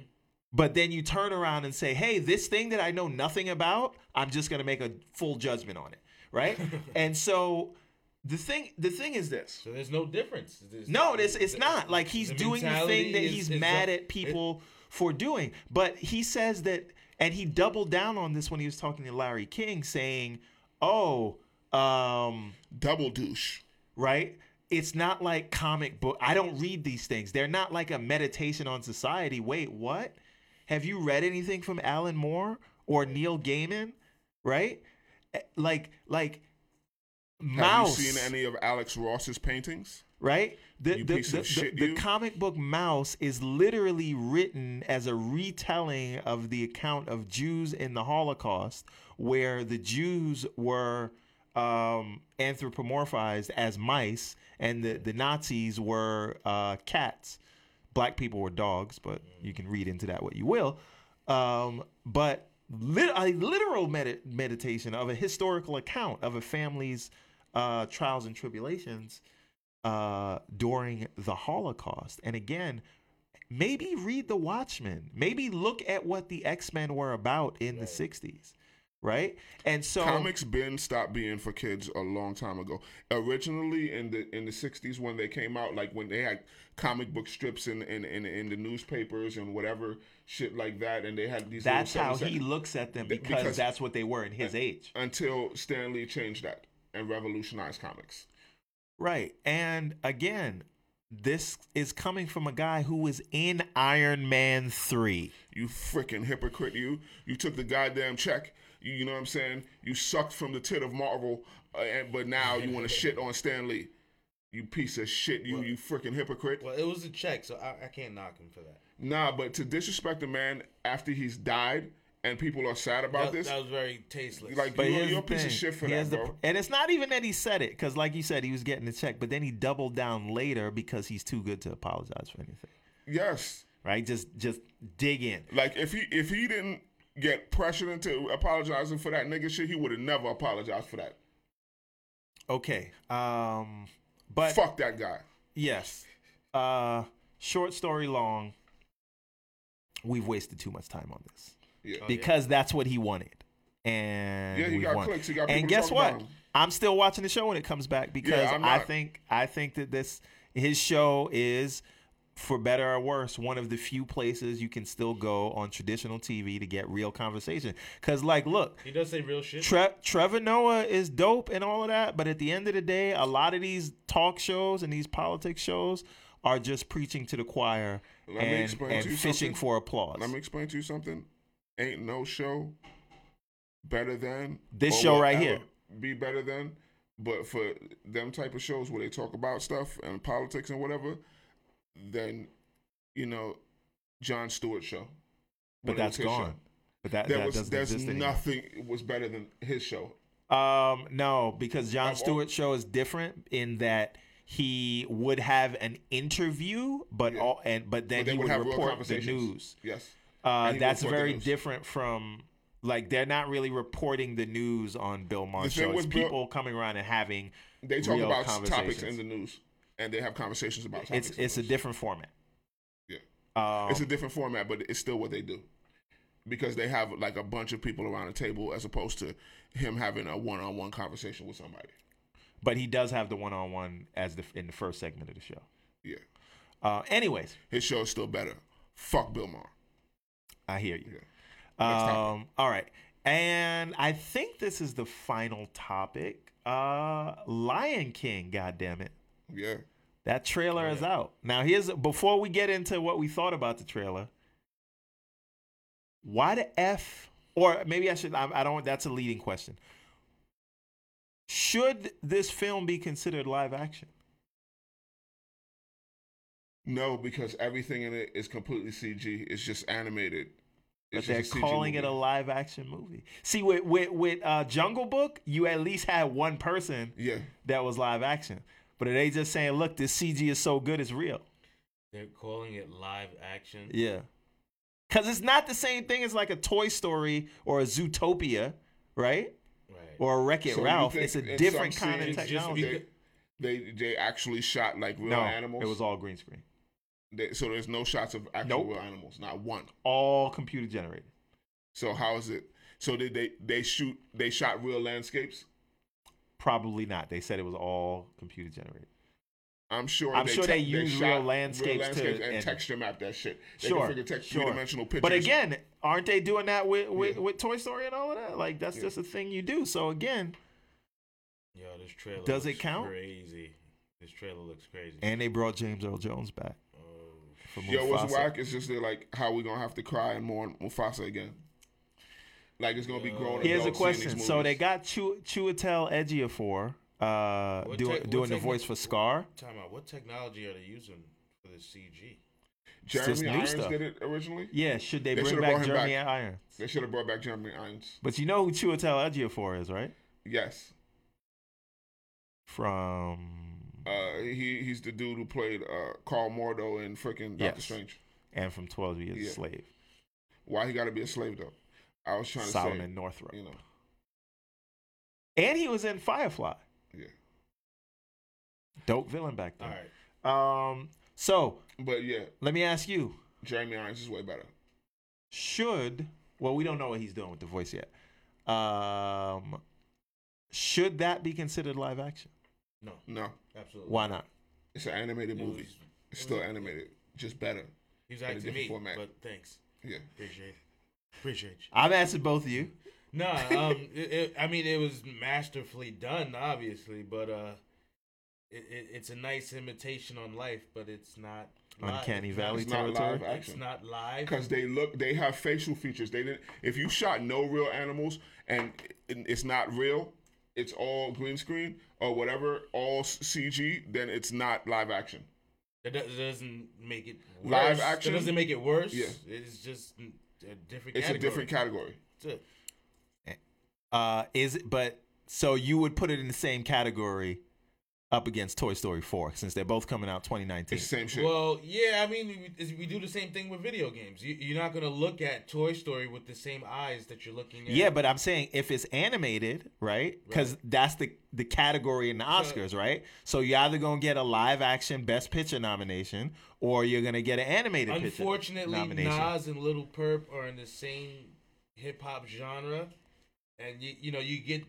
But then you turn around and say, hey, this thing that I know nothing about, I'm just going to make a full judgment on it. Right? And so the thing the thing is this. So there's no difference. There's no, it's, it's not. Like, he's the doing the thing that is, he's is mad a, at people it, for doing. But he says that, and he doubled down on this when he was talking to Larry King, saying, oh, um, double douche. Right? It's not like comic book. I don't read these things. They're not like a meditation on society. Wait, what? Have you read anything from Alan Moore or Neil Gaiman? Right? Like, like, Mouse. Have you seen any of Alex Ross's paintings? Right? The, you the, piece the, of the, shit, the, the comic book Mouse is literally written as a retelling of the account of Jews in the Holocaust, where the Jews were um, anthropomorphized as mice, and the, the Nazis were uh, cats. Black people were dogs, but you can read into that what you will. Um, but lit- a literal med- meditation of a historical account of a family's uh, trials and tribulations uh, during the Holocaust. And again, maybe read The Watchmen. Maybe look at what the X-Men were about in the sixties. Right? And so comics been stopped being for kids a long time ago. Originally in the in the sixties when they came out, like when they had comic book strips in in, in, in the newspapers and whatever shit like that, and they had these That's how he that, looks at them because, because that's what they were in his age. Until Stan Lee changed that and revolutionized comics. Right. And again, this is coming from a guy who was in Iron Man three. You freaking hypocrite, you. You took the goddamn check. You, you know what I'm saying? You sucked from the tit of Marvel, uh, and, but now you want to shit on Stan Lee. You piece of shit, you well, you freaking hypocrite. Well, it was a check, so I, I can't knock him for that. Nah, but to disrespect a man after he's died and people are sad about that, this. That was very tasteless. Like, but you, you're a piece thing. of shit for he that, bro. The, and it's not even that he said it, because like you said, he was getting the check, but then he doubled down later because he's too good to apologize for anything. Yes. Right? Just just dig in. Like, if he if he didn't get pressured into apologizing for that nigga shit, he would have never apologized for that. Okay. Um, but fuck that guy. Yes. Uh, short story long, we've wasted too much time on this. Yeah. Because oh, yeah. that's what he wanted. And yeah, he got won. clicks. He got and guess what? I'm still watching the show when it comes back because yeah, I think I think that this his show is, for better or worse, one of the few places you can still go on traditional T V to get real conversation. Because, like, look. He does say real shit. Tre- Trevor Noah is dope and all of that, but at the end of the day, a lot of these talk shows and these politics shows are just preaching to the choir Let and, and fishing something. for applause. Let me explain to you something. Ain't no show better than this show right here. Be better than, but for them type of shows where they talk about stuff and politics and whatever, than, you know, Jon Stewart's show. But that's gone. But that, there that was, doesn't there's exist nothing anymore. Was better than his show. Um, no, because Jon Stewart's show is different in that he would have an interview, but yeah. all and but then but he would, would report the news. Yes, uh, that's very different from. Like, they're not really reporting the news on Bill Maher's show. It's people Bill, coming around and having they talk real about topics in the news. And they have conversations about topics. It's it's a different format. Yeah, um, it's a different format, but it's still what they do, because they have like a bunch of people around a table as opposed to him having a one-on-one conversation with somebody. But he does have the one-on-one as the in the first segment of the show. Yeah. Uh, anyways, his show is still better. Fuck Bill Maher. I hear you. Yeah. Um, all right, and I think this is the final topic. Uh, Lion King. God damn it. Yeah. That trailer yeah. is out. Now, here's before we get into what we thought about the trailer. Why the F, or maybe I should, I, I don't, that's a leading question. Should this film be considered live action? No, because everything in it is completely C G. It's just animated. It's but they're calling movie. it a live action movie. See, with, with, with uh, Jungle Book, you at least had one person yeah. that was live action. But are they just saying, look, this C G is so good, it's real? They're calling it live action? Yeah. Because it's not the same thing as like a Toy Story or a Zootopia, right? Right. Or a Wreck-It so Ralph. It's a different kind of technology. They, they they actually shot like real no, animals? It was all green screen. They, so there's no shots of actual nope. real animals? Not one? All computer generated. So how is it? So did they, they shoot, they shot real landscapes? Probably not. They said it was all computer generated. I'm sure. I'm they sure te- they use real landscapes, real landscapes to and, and texture map that shit. They sure, can figure text sure. three-dimensional pictures. But again, aren't they doing that with with, yeah. with Toy Story and all of that? Like that's yeah. just a thing you do. So again, yo, this trailer does looks it count? Crazy. This trailer looks crazy. And they brought James Earl Jones back. Oh. From yo, Mufasa. What's whack is just like how we gonna have to cry and mourn Mufasa again. Like it's gonna be grown. Here's a question. So they got Chew- Chiwetel Ejiofor uh, te- doing doing te- the voice for Scar. Time out. What technology are they using for the C G? Jeremy Irons stuff. did it originally. Yeah. Should they, they bring back Jeremy back. Irons? They should have brought back Jeremy Irons. But you know who Chiwetel Ejiofor is, right? Yes. From. Uh, he he's the dude who played uh, Carl Mordo in freaking Doctor yes. Strange. And from twelve Years a yeah. Slave. Why he got to be a slave though? I was trying to Solomon say Solomon Northrop. You know. And he was in Firefly. Yeah. Dope villain back then. All right. Um, so, but yeah, let me ask you. Jeremy Irons is way better. Should, well, we don't know what he's doing with the voice yet. Um, should that be considered live action? No. No. Absolutely. Why not? It's an animated it movie. Was, it's still animated, just better. He was acting me, format. But thanks. Yeah. Appreciate it. Appreciate you. I've answered both of you. No, um, it, it, I mean, it was masterfully done, obviously, but uh, it, it, it's a nice imitation on life, but it's not live. Uncanny Valley territory. It's not live. Because they look, they have facial features. They didn't. If you shot no real animals and it, it's not real, it's all green screen or whatever, all C G, then it's not live action. That doesn't make it worse. Live action. That doesn't make it worse. Yeah. It's just a different. It's category. a different category. It's a, Uh, is it, but so you would put it in the same category up against Toy Story four since they're both coming out twenty nineteen. It's the same shit. Well, yeah, I mean, we, we do the same thing with video games. You, you're not going to look at Toy Story with the same eyes that you're looking at. Yeah, but I'm saying if it's animated, right? Because right. that's the, the category in the Oscars, right? So you're either going to get a live action Best Picture nomination or you're going to get an animated picture nomination. Unfortunately, Nas and Lil Perp are in the same hip hop genre. And you, you know, you get.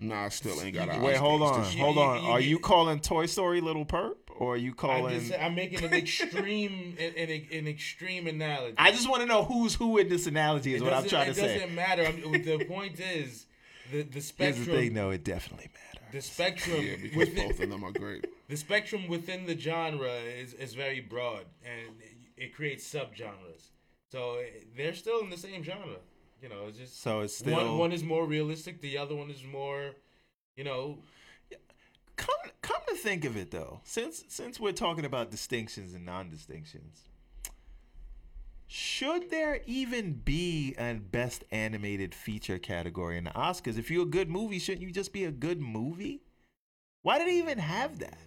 Nah, I still ain't got. Wait, hold on, hold on. You, hold on. You, you, you are get, you calling Toy Story Little Perp, or are you calling? Just, I'm making an extreme, an, an, an extreme analogy. I just want to know who's who in this analogy is it what I'm trying to say. It doesn't matter. I mean, the point is, the the spectrum. Here's the thing, though, it definitely matters. The spectrum. Yeah, because within, both of them are great. The spectrum within the genre is is very broad, and it, it creates subgenres. So it, they're still in the same genre. You know, it's just so it's still one, one is more realistic, the other one is more, you know. Come come to think of it though, since since we're talking about distinctions and non-distinctions, should there even be a best animated feature category in the Oscars? If you're a good movie, shouldn't you just be a good movie? Why do they even have that?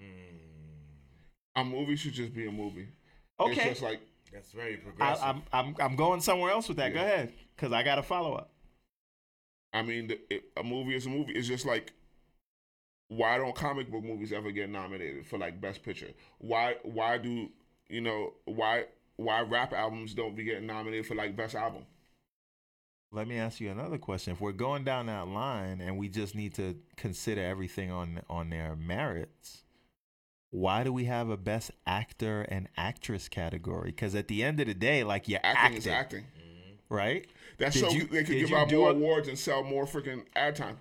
Mm. A movie should just be a movie. Okay. It's just like. That's very progressive. I, I'm I'm I'm going somewhere else with that. Yeah. Go ahead, because I got a follow up. I mean, the, it, a movie is a movie. It's just like, why don't comic book movies ever get nominated for like Best Picture? Why why do you know why why rap albums don't be getting nominated for like Best Album? Let me ask you another question. If we're going down that line and we just need to consider everything on on their merits. Why do we have a best actor and actress category? Because at the end of the day, like you're acting, acting is acting, mm-hmm. right? That's so you, they could give out more a... awards and sell more freaking ad time.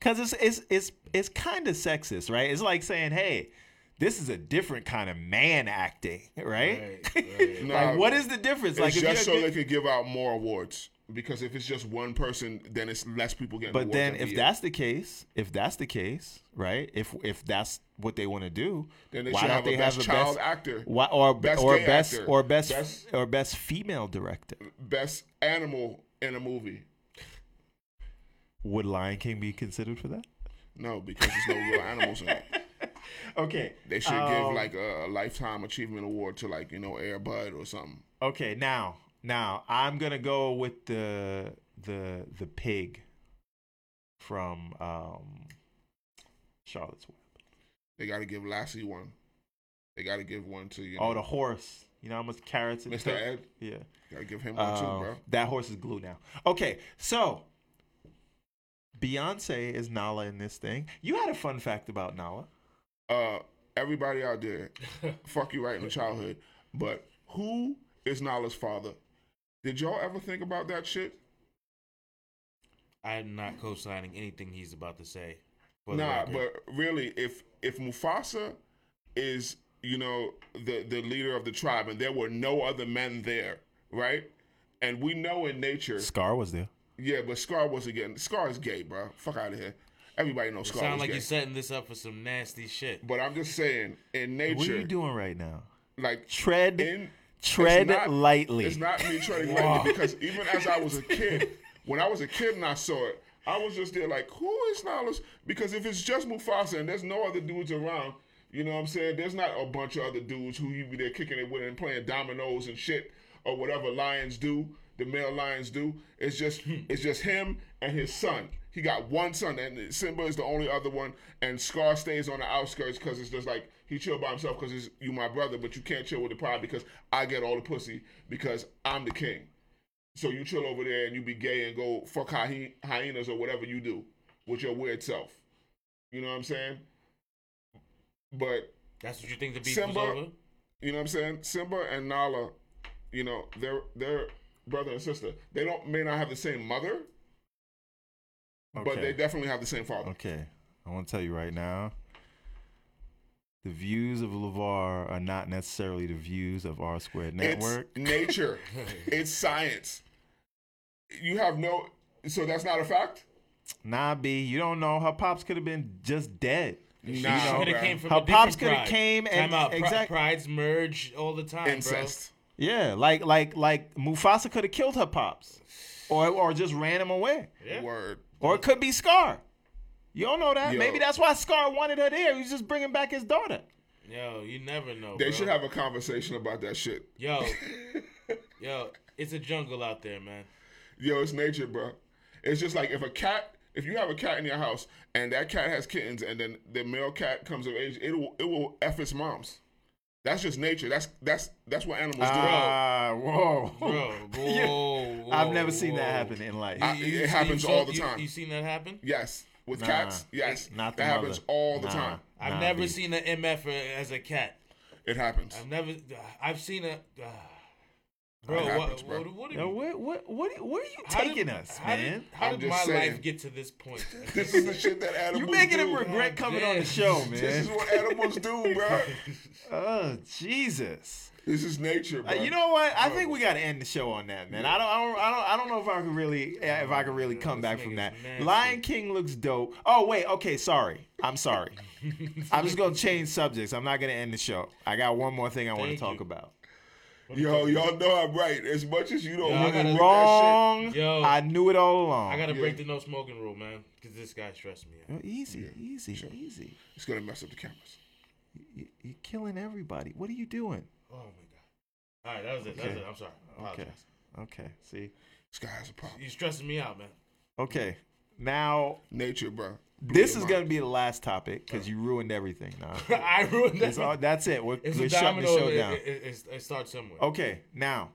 Because it's it's it's it's kind of sexist, right? It's like saying, "Hey, this is a different kind of man acting," right? right, right. No, like, what is the difference? It's like, just if so good... they could give out more awards. Because if it's just one person, then it's less people getting. But then, if that's the case, if that's the case, right? If if that's what they want to do, then they should have a best child actor, or best or best or best or best female director, best animal in a movie. Would Lion King be considered for that? No, because there's no real animals in it. Okay, they should um, give like a, a lifetime achievement award to like you know Air Bud or something. Okay, now. Now, I'm going to go with the the the pig from um, Charlotte's Web. They got to give Lassie one. They got to give one to, you know. Oh, the horse. You know how much carrots and Mister Took? Ed? Yeah. Got to give him one, uh, too, bro. That horse is glue now. Okay, so Beyonce is Nala in this thing. You had a fun fact about Nala. Uh, everybody out there, fuck you right in the childhood, but who is Nala's father? Did y'all ever think about that shit? I'm not co-signing anything he's about to say. Nah, but really, if if Mufasa is, you know, the, the leader of the tribe and there were no other men there, right? And we know in nature... Scar was there. Yeah, but Scar wasn't getting... Scar is gay, bro. Fuck out of here. Everybody knows Scar is gay. Sound like you're setting this up for some nasty shit. But I'm just saying, in nature... What are you doing right now? Like... Tread... In, Tread it's not, lightly. It's not me treading wow. lightly because even as I was a kid, when I was a kid and I saw it, I was just there like, who is Nala's? Because if it's just Mufasa and there's no other dudes around, you know what I'm saying? There's not a bunch of other dudes who you be there kicking it with and playing dominoes and shit or whatever lions do, the male lions do. It's just it's just him and his son. He got one son, and Simba is the only other one, and Scar stays on the outskirts because it's just like, he chill by himself because he's, you my brother, but you can't chill with the pride because I get all the pussy because I'm the king. So you chill over there and you be gay and go fuck hy- hyenas or whatever you do with your weird self. You know what I'm saying? But that's what you think the beef Simba, was over? You know what I'm saying? Simba and Nala, you know, they're, they're brother and sister. They don't may not have the same mother, okay, but they definitely have the same father. Okay. I want to tell you right now, the views of LeVar are not necessarily the views of R Squared Network. It's nature. It's science. You have no... So that's not a fact? Nah, B. You don't know. Her pops could have been just dead. Nah, you know, could have came from her pops could have came and... Time out. Exact, prides merge all the time, incest, bro. Yeah, like, like, like Mufasa could have killed her pops. Or, or just ran him away. Yeah. Word. Or it could be Scar. You don't know that. Yo. Maybe that's why Scar wanted her there. He's just bringing back his daughter. Yo, you never know. They bro. should have a conversation about that shit. Yo, yo, it's a jungle out there, man. Yo, it's nature, bro. It's just like if a cat, if you have a cat in your house and that cat has kittens, and then the male cat comes of age, it will it will f its moms. That's just nature. That's that's that's what animals do. Ah, whoa, bro, whoa, yeah. whoa. I've never seen whoa. that happen in life. I, you, you, it happens all the time. You, you seen that happen? Yes. With nah, cats, yes, not that happens mother. all the nah, time. I've nah, never dude. seen an M F as a cat. It happens. I've never. I've seen a. Uh, bro, happens, what, bro, what? What? Are you, no, where, what? What? Where are you taking did, us, how man? Did, how I'm did my saying. life get to this point? This is the shit that animals do. You're making do. him regret oh, coming damn. on the show, man. This is what animals do, bro. Oh Jesus. This is nature, bro. Uh, you know what? I bro. think we got to end the show on that, man. Yeah. I don't, I don't, I don't, I don't know if I can really, if I can really come back from that. Nasty. Lion King looks dope. Oh wait, okay, sorry. I'm sorry. I'm just gonna change subjects. I'm not gonna end the show. I got one more thing I want to talk about. Yo, y'all know I'm right. As much as you don't Yo, want to wrong, that shit. Yo, I knew it all along. I gotta yeah. break the no smoking rule, man, because this guy stressed me out. Well, easy, yeah. easy, sure. easy. It's gonna mess up the cameras. You, you're killing everybody. What are you doing? Oh my God! All right, that was it. Okay. That was it. I'm sorry. Okay. Okay. See, this guy has a problem. You're stressing me out, man. Okay. Now, nature, bro. Blew this is gonna be the last topic because yeah. you ruined everything. Nah, I ruined that. It's all, that's it. We're, we're shutting the show it, down. It, it, it starts somewhere. Okay. Now,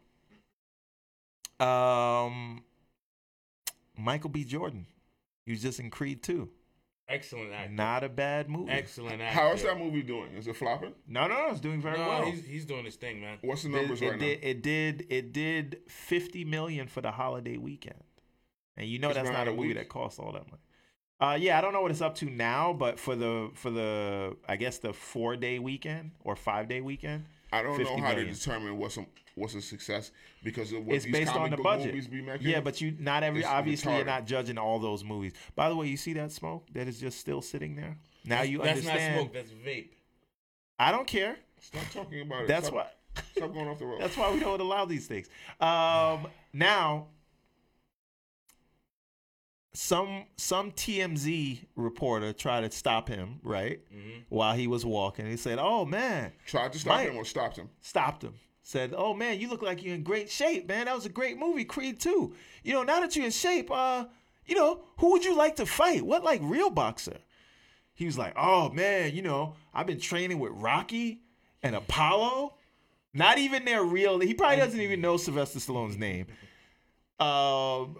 um, Michael B. Jordan. He was just in Creed two. Excellent actor. Not a bad movie. Excellent actor. How is that movie doing? Is it flopping? No, no, it's doing very no, well. He's, he's doing his thing, man. What's the numbers it, it right did, now? It did it did fifty million dollars for the holiday weekend. And you know it's that's not a movie week. that costs all that money. Uh, yeah, I don't know what it's up to now, but for the for the I guess the four day weekend or five day weekend. I don't know how million. to determine what's a what's a success because of what it's these based comic on the book budget. Movies be making. Yeah, but you not every it's obviously retarded. You're not judging all those movies. By the way, you see that smoke that is just still sitting there. Now that's, you that's understand. That's not smoke. That's vape. I don't care. Stop talking about it. That's stop, why. Stop going off the road. That's why we don't allow these things. Um, now, some some T M Z reporter tried to stop him, right? Mm-hmm. While he was walking. He said, oh, man. Tried to stop Mike, him or stopped him? Stopped him. Said, oh, man, you look like you're in great shape, man. That was a great movie, Creed two. You know, now that you're in shape, uh, you know, who would you like to fight? What, like, real boxer? He was like, oh, man, you know, I've been training with Rocky and Apollo. Not even their real. He probably doesn't even know Sylvester Stallone's name. Um...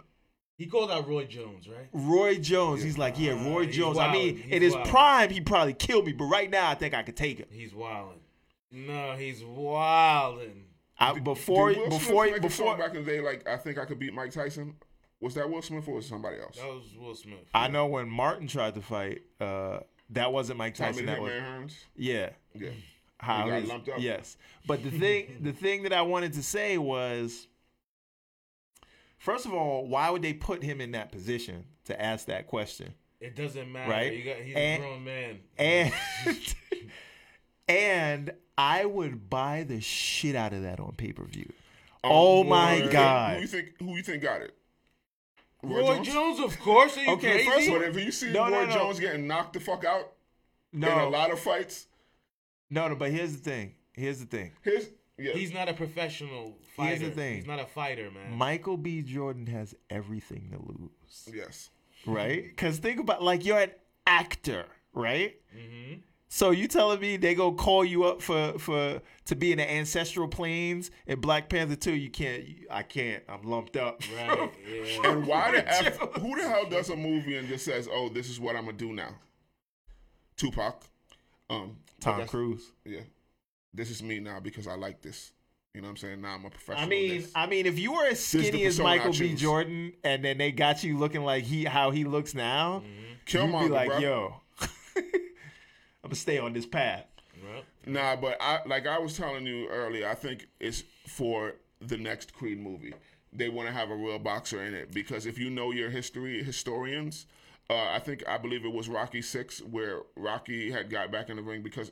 He called out Roy Jones, right? Roy Jones. He's like, yeah, Roy uh, Jones. I mean, he's in his wilding. prime, he probably killed me, but right now, I think I could take him. He's wilding. No, he's wilding. I, before, did, did before, before, before back in the day, like I think I could beat Mike Tyson. Was that Will Smith or was it somebody else? That was Will Smith. Yeah. I know when Martin tried to fight, uh, that wasn't Mike Tyson. Tommy that was Hearns? Yeah, yeah. How he got is, lumped up. Yes, but the thing, the thing that I wanted to say was. First of all, why would they put him in that position to ask that question? It doesn't matter. Right? You got, he's and, a grown man. And, and I would buy the shit out of that on pay-per-view. Um, oh, my Roy, God. Who you think, who you think got it? Roy, Roy Jones? Jones, of course. Are you okay, crazy? First of all, if you see no, Roy no, no. Jones getting knocked the fuck out no. in a lot of fights. No, no, but here's the thing. Here's the thing. Here's Yeah. He's not a professional fighter. Here's the thing. He's not a fighter, man. Michael B. Jordan has everything to lose. Yes. Right? Because think about, like, you're an actor, right? Mm-hmm. So you telling me they gonna call you up for, for to be in the ancestral planes in Black Panther two? You can't. I can't. I'm lumped up. Right. Yeah. And why the F, who the hell does a movie and just says, "Oh, this is what I'm gonna do now"? Tupac, um, Tom Cruise. Yeah. This is me now because I like this. You know what I'm saying? Now I'm a professional. I mean, this. I mean, if you were as skinny as Michael B. Jordan and then they got you looking like he how he looks now, mm-hmm. you'd be like, bro. Yo, I'm gonna stay on this path. Right. Nah, but I like I was telling you earlier, I think it's for the next Creed movie. They want to have a real boxer in it because if you know your history, historians, uh, I think I believe it was Rocky six where Rocky had got back in the ring because.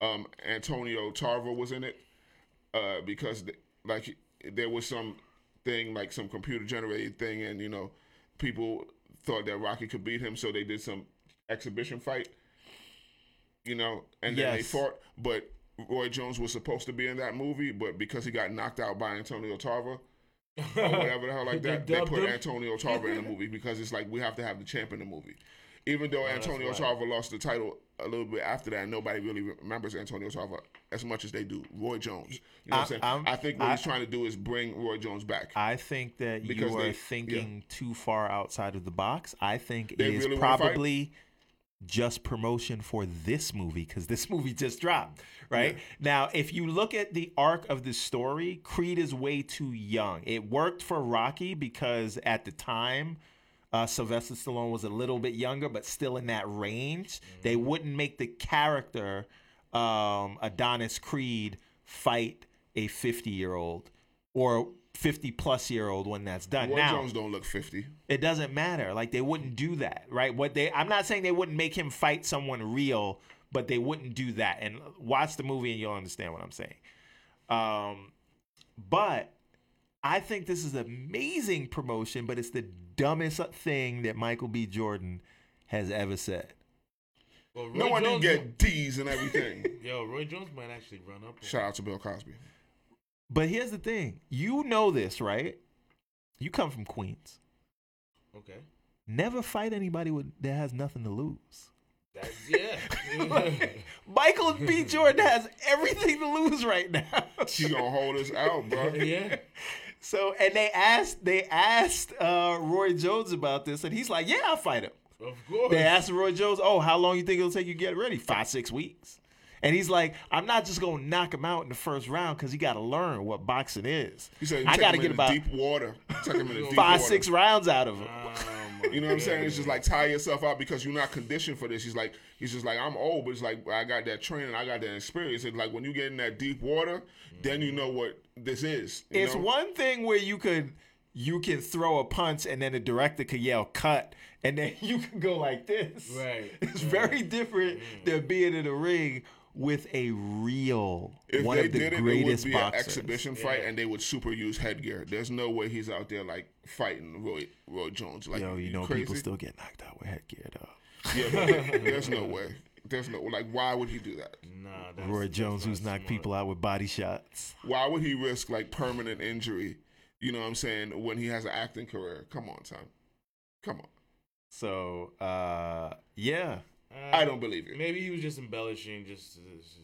Um, Antonio Tarver was in it uh, because th- like there was some thing like some computer generated thing and you know people thought that Rocky could beat him so they did some exhibition fight you know and then yes. they fought but Roy Jones was supposed to be in that movie but because he got knocked out by Antonio Tarver or whatever the hell like that they, they put him? Antonio Tarver in the movie because it's like we have to have the champ in the movie even though oh, Antonio right. Tarver lost the title a little bit after that, nobody really remembers Antonio Tarver as much as they do Roy Jones. You know I, what I'm saying? I'm, I think what I, he's trying to do is bring Roy Jones back. I think that because you are they, thinking yeah. too far outside of the box. I think they it is really probably just promotion for this movie because this movie just dropped, right? Yeah. Now, if you look at the arc of the story, Creed is way too young. It worked for Rocky because at the time... Uh, Sylvester Stallone was a little bit younger, but still in that range. Mm-hmm. They wouldn't make the character um, Adonis Creed fight a fifty-year-old or fifty-plus-year-old when that's done. Roy now, Jones don't look fifty. It doesn't matter. Like they wouldn't do that, right? What they? I'm not saying they wouldn't make him fight someone real, but they wouldn't do that. And watch the movie, and you'll understand what I'm saying. Um, but I think this is amazing promotion, but it's the dumbest thing that Michael B. Jordan has ever said. Well, no one didn't get D's and everything. Yo, Roy Jones might actually run up. Shout out to Bill Cosby. But here's the thing. You know this, right? You come from Queens. Okay. Never fight anybody with, that has nothing to lose. That's, yeah. Like, Michael B. Jordan has everything to lose right now. She gonna hold us out, bro. Yeah. So and they asked they asked uh, Roy Jones about this, and he's like, "Yeah, I'll fight him." Of course. They asked Roy Jones, "Oh, how long you think it'll take you to get ready?" Five, six weeks. And he's like, "I'm not just gonna knock him out in the first round because he got to learn what boxing is. He said, I got to get about deep water, take him in deep five, water. six rounds out of him." Um, you know what I'm saying? It's just like tire yourself out because you're not conditioned for this. He's like, he's just like, "I'm old, but it's like I got that training, I got that experience." It's like when you get in that deep water, mm-hmm. then you know what. This is. It's know? One thing where you could you can throw a punch and then the director could yell cut and then you can go like this. Right. It's right. very different mm. than being in the ring with a real if one of the did greatest it, it would be boxers. An exhibition fight yeah. and they would super use headgear. There's no way he's out there like fighting Roy Roy Jones. Like, yo, you know crazy? People still get knocked out with headgear though. Yeah, but there's no way. There's no like. Why would he do that? Nah, that's, Roy Jones, that's who's knocked people out with body shots. Why would he risk like permanent injury? You know what I'm saying? When he has an acting career, come on, Tom, come on. So, uh, yeah, uh, I don't believe it. Maybe he was just embellishing. Just,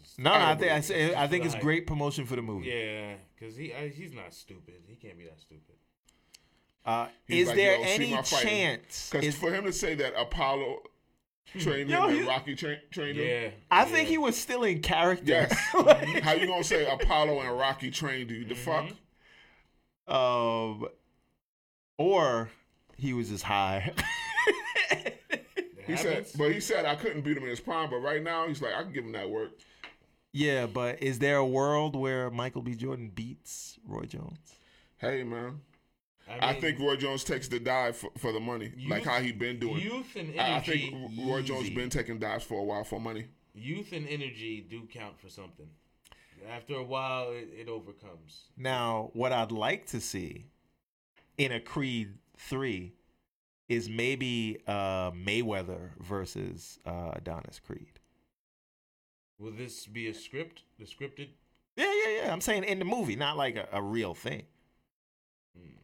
just no, I, I think I, say, I think it's like, great promotion for the movie. Yeah, because he I, he's not stupid. He can't be that stupid. Uh, is like, there any chance? Because for him to say that Apollo. Trained him and Rocky tra- trained yeah, him. I yeah. think he was still in character. Yes. Like, how you gonna say Apollo and Rocky trained you? The mm-hmm. fuck? Um, or he was just high. he said, but he said I couldn't beat him in his prime. But right now he's like I can give him that work. Yeah, but is there a world where Michael B. Jordan beats Roy Jones? Hey man. I, mean, I think Roy Jones takes the dive for, for the money, youth, like how he been doing. Youth and energy. I, I think Roy easy. Jones been taking dives for a while for money. Youth and energy do count for something. After a while, it, it overcomes. Now, what I'd like to see in a Creed three is maybe uh, Mayweather versus uh, Adonis Creed. Will this be a script? The scripted? Yeah, yeah, yeah, yeah. I'm saying in the movie, not like a, a real thing.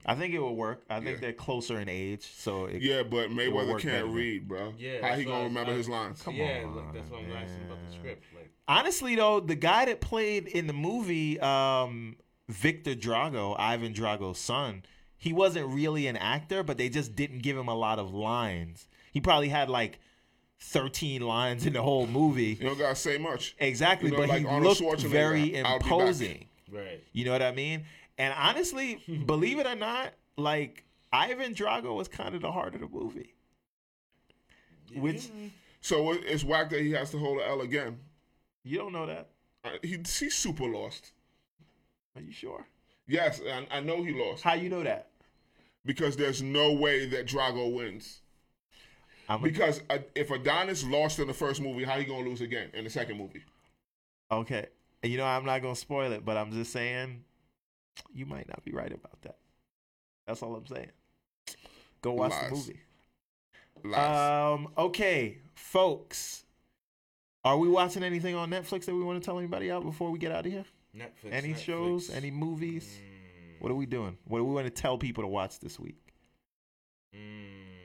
I think it would work. I think yeah. they're closer in age, so it, yeah. But Mayweather can't read, bro. Yeah, how he gonna remember I, his lines? Come yeah, on, look, that's what I'm asking about the script. Like, honestly, though, the guy that played in the movie, um, Victor Drago, Ivan Drago's son, he wasn't really an actor, but they just didn't give him a lot of lines. He probably had like thirteen lines in the whole movie. You don't gotta say much. Exactly, you know, but like he Arnold looked very imposing. Right. You know what I mean? And honestly, believe it or not, like Ivan Drago was kind of the heart of the movie. Which, so it's whack that he has to hold the L again. You don't know that. Uh, he he's super lost. Are you sure? Yes, I, I know he lost. How you know that? Because there's no way that Drago wins. I'm because a, if Adonis lost in the first movie, how he gonna lose again in the second movie? Okay, and you know I'm not gonna spoil it, but I'm just saying. You might not be right about that. That's all I'm saying. Go watch Lies. the movie. Lies. Um, okay, folks. Are we watching anything on Netflix that we want to tell anybody out before we get out of here? Netflix. Any Netflix. shows? Any movies? Mm. What are we doing? What do we want to tell people to watch this week? Mm.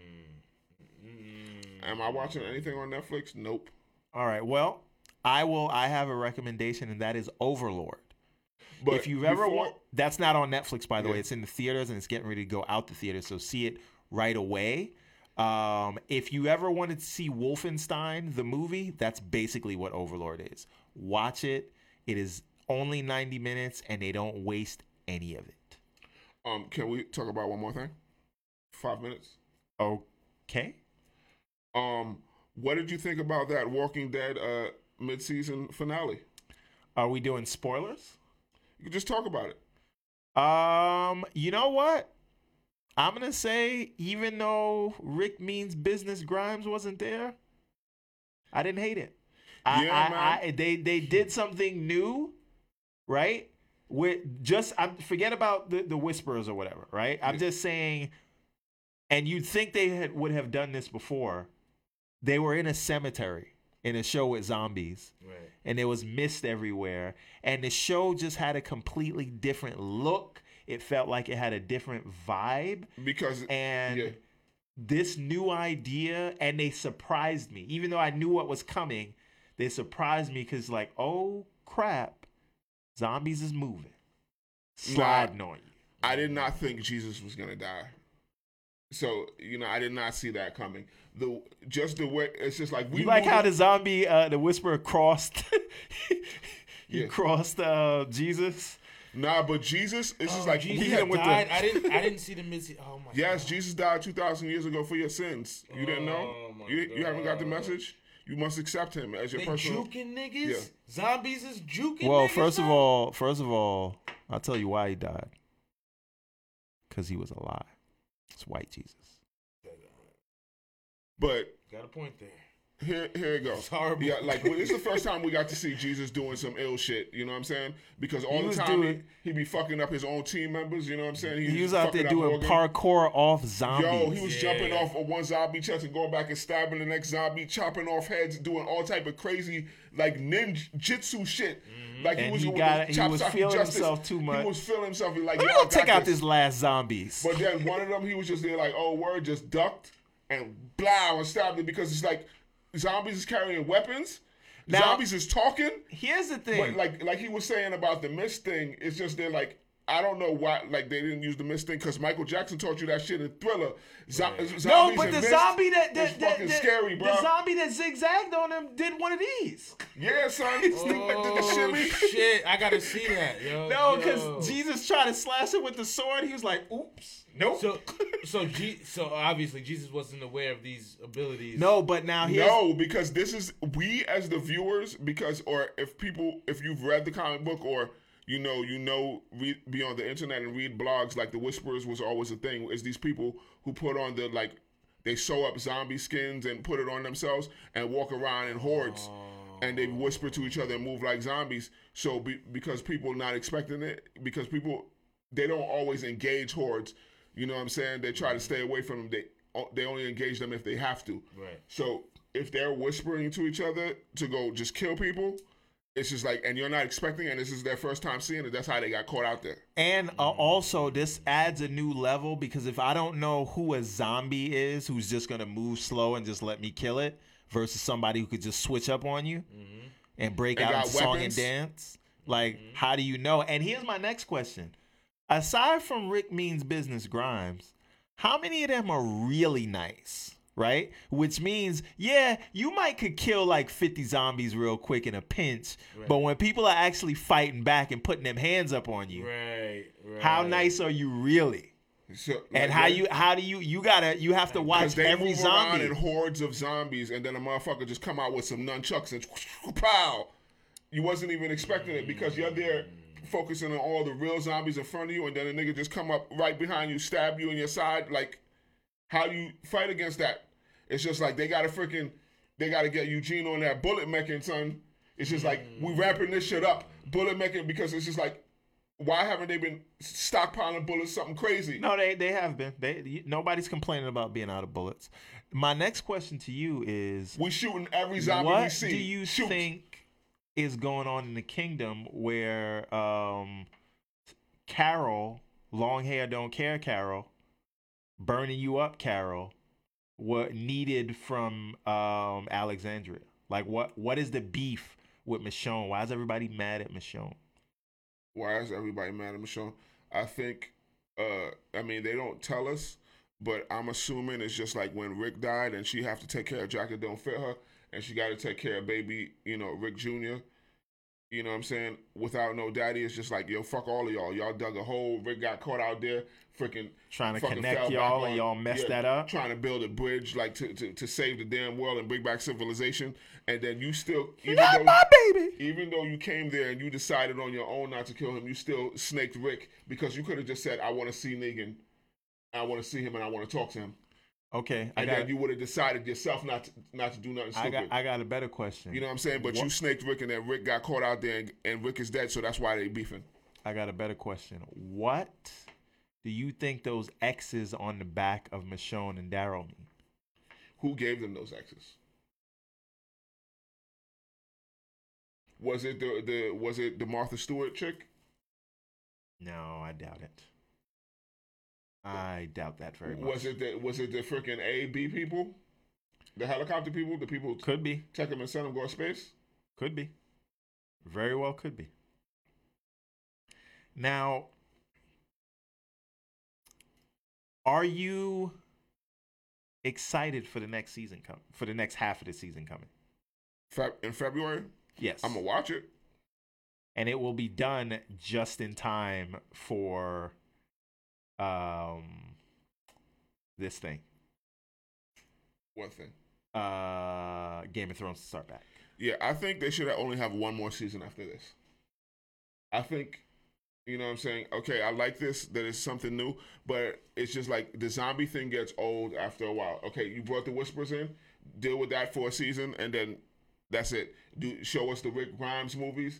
Mm. Am I watching anything on Netflix? Nope. All right. Well, I will. I have a recommendation, and that is Overlord. But if you've ever watched, that's not on Netflix, by the yeah. way. It's in the theaters and it's getting ready to go out the theater. So see it right away. Um, if you ever wanted to see Wolfenstein, the movie, that's basically what Overlord is. Watch it. It is only ninety minutes and they don't waste any of it. Um, can we talk about one more thing? Five minutes. Okay. Um, what did you think about that Walking Dead uh, mid-season finale? Are we doing spoilers? You just talk about it. Um, you know what? I'm gonna say, even though Rick Means Business Grimes wasn't there, I didn't hate it. I, yeah, I, man. I, they they did something new, right? With just I forget about the, the whisperers or whatever, right? I'm just saying, and you'd think they had, would have done this before. They were in a cemetery. In a show with zombies. Right. And there was mist everywhere. And the show just had a completely different look. It felt like it had a different vibe. Because and yeah. this new idea, and they surprised me. Even though I knew what was coming, they surprised me because like, oh crap, zombies is moving. Sliding nah, on you. I did not think Jesus was gonna die. So, you know, I did not see that coming. The just the way it's just like we you like how the zombie uh, the whisperer crossed he yeah. crossed uh, Jesus. Nah, but Jesus, it's oh, just like Jesus he had with died. The... I didn't I didn't see the message. Oh my yes, God. Yes, Jesus died two thousand years ago for your sins. You oh, didn't know? You, you haven't got the message? You must accept him as your they personal. Juking niggas? Yeah. Zombies is juking well, niggas. Well, first now? of all, first of all, I'll tell you why he died. Cause he was alive. It's white Jesus. But got a point there. Here, here it goes. It's horrible. Yeah, like well, it's the first time we got to see Jesus doing some ill shit. You know what I'm saying? Because all he the time doing, he, he be fucking up his own team members. You know what I'm saying? He, he was out there doing parkour off zombies. Yo, he was yeah. jumping off of one zombie chest and going back and stabbing the next zombie, chopping off heads, doing all type of crazy like ninjutsu shit. Mm-hmm. Like he and was, he got, he was feeling justice. himself too much. He was feeling himself. He like, let me go take out this. this last zombies. But then one of them, he was just there like, oh word, just ducked. And blah, and stabbed it because it's like zombies is carrying weapons. Now, zombies is talking. Here's the thing. But like like he was saying about the mist thing, it's just they're like, I don't know why like they didn't use the mist thing because Michael Jackson taught you that shit in Thriller. Zo- yeah. No, but the zombie that, that, that, that scary, bro. The zombie that zigzagged on him did one of these. Yeah, son. He's oh, the shit. I got to see that. Yo, no, because Jesus tried to slash him with the sword. He was like, oops. Nope. So, so, G- so obviously Jesus wasn't aware of these abilities. No, but now he no, has- because this is we as the viewers. Because or if people, if you've read the comic book or you know, you know, read, be on the internet and read blogs. Like the Whisperers was always a thing. Is these people who put on the like they sew up zombie skins and put it on themselves and walk around in hordes. Oh. And they whisper to each other and move like zombies. So be, because people not expecting it, because people they don't always engage hordes. You know what I'm saying? They try to stay away from them. They they only engage them if they have to. Right. So if they're whispering to each other to go just kill people, It's just like, and you're not expecting it, and this is their first time seeing it. That's how they got caught out there. And uh, also, this adds a new level, because if I don't know who a zombie is, who's just going to move slow and just let me kill it, versus somebody who could just switch up on you mm-hmm. and break they out in song and dance, like, mm-hmm. how do you know? And here's my next question. Aside from Rick Means Business Grimes, how many of them are really nice? Right? Which means, yeah, you might could kill like fifty zombies real quick in a pinch, right. But when people are actually fighting back and putting them hands up on you, right, right. how nice are you really? So, like, and how you how do you you gotta you have to watch they every move zombie and hordes of zombies, and then a motherfucker just come out with some nunchucks and pow. You wasn't even expecting it because you're there focusing on all the real zombies in front of you, and then a nigga just come up right behind you, stab you in your side, like. How do you fight against that? It's just like they got to freaking, they got to get Eugene on that bullet mecking, son. It's just like, we wrapping this shit up, bullet mecking, because it's just like, why haven't they been stockpiling bullets, something crazy? No, they they have been. They Nobody's complaining about being out of bullets. My next question to you is... We're shooting every zombie we see. What do you Shoot. think is going on in the kingdom where um, Carol, long hair, don't care Carol, burning you up, Carol, what needed from um, Alexandria? Like, what, what is the beef with Michonne? Why is everybody mad at Michonne? Why is everybody mad at Michonne? I think, uh, I mean, they don't tell us, but I'm assuming it's just like when Rick died and she have to take care of Jack, it don't fit her, and she got to take care of baby, you know, Rick Junior, you know what I'm saying? Without no daddy, it's just like, yo, fuck all of y'all. Y'all dug a hole. Rick got caught out there. Freaking trying to connect y'all and y'all messed yeah, that up. Trying to build a bridge like to, to, to save the damn world and bring back civilization, and then you still even not though, my baby. Even though you came there and you decided on your own not to kill him, you still snaked Rick because you could have just said, "I want to see Negan, I want to see him, and I want to talk to him." Okay, I and got, then you would have decided yourself not to, not to do nothing stupid. I got, I got a better question. You know what I'm saying? But what? You snaked Rick, and then Rick got caught out there, and, and Rick is dead, so that's why they beefing. I got a better question. What? Do you think those X's on the back of Michonne and Daryl mean? Who gave them those X's? Was it the, the was it the Martha Stewart chick? No, I doubt it. I doubt that very much. Was it the was it the freaking A B people? The helicopter people? The people who could be take them and send them go to space? Could be. Very well could be. Now, are you excited for the next season coming? For the next half of the season coming? Fe- in February? Yes. I'm going to watch it. And it will be done just in time for um this thing. What thing? Uh, Game of Thrones to start back. Yeah, I think they should only have one more season after this. I think... You know what I'm saying? Okay, I like this, that it's something new, but it's just like the zombie thing gets old after a while. Okay, you brought the Whispers in, deal with that for a season, and then that's it. Do show us the Rick Grimes movies,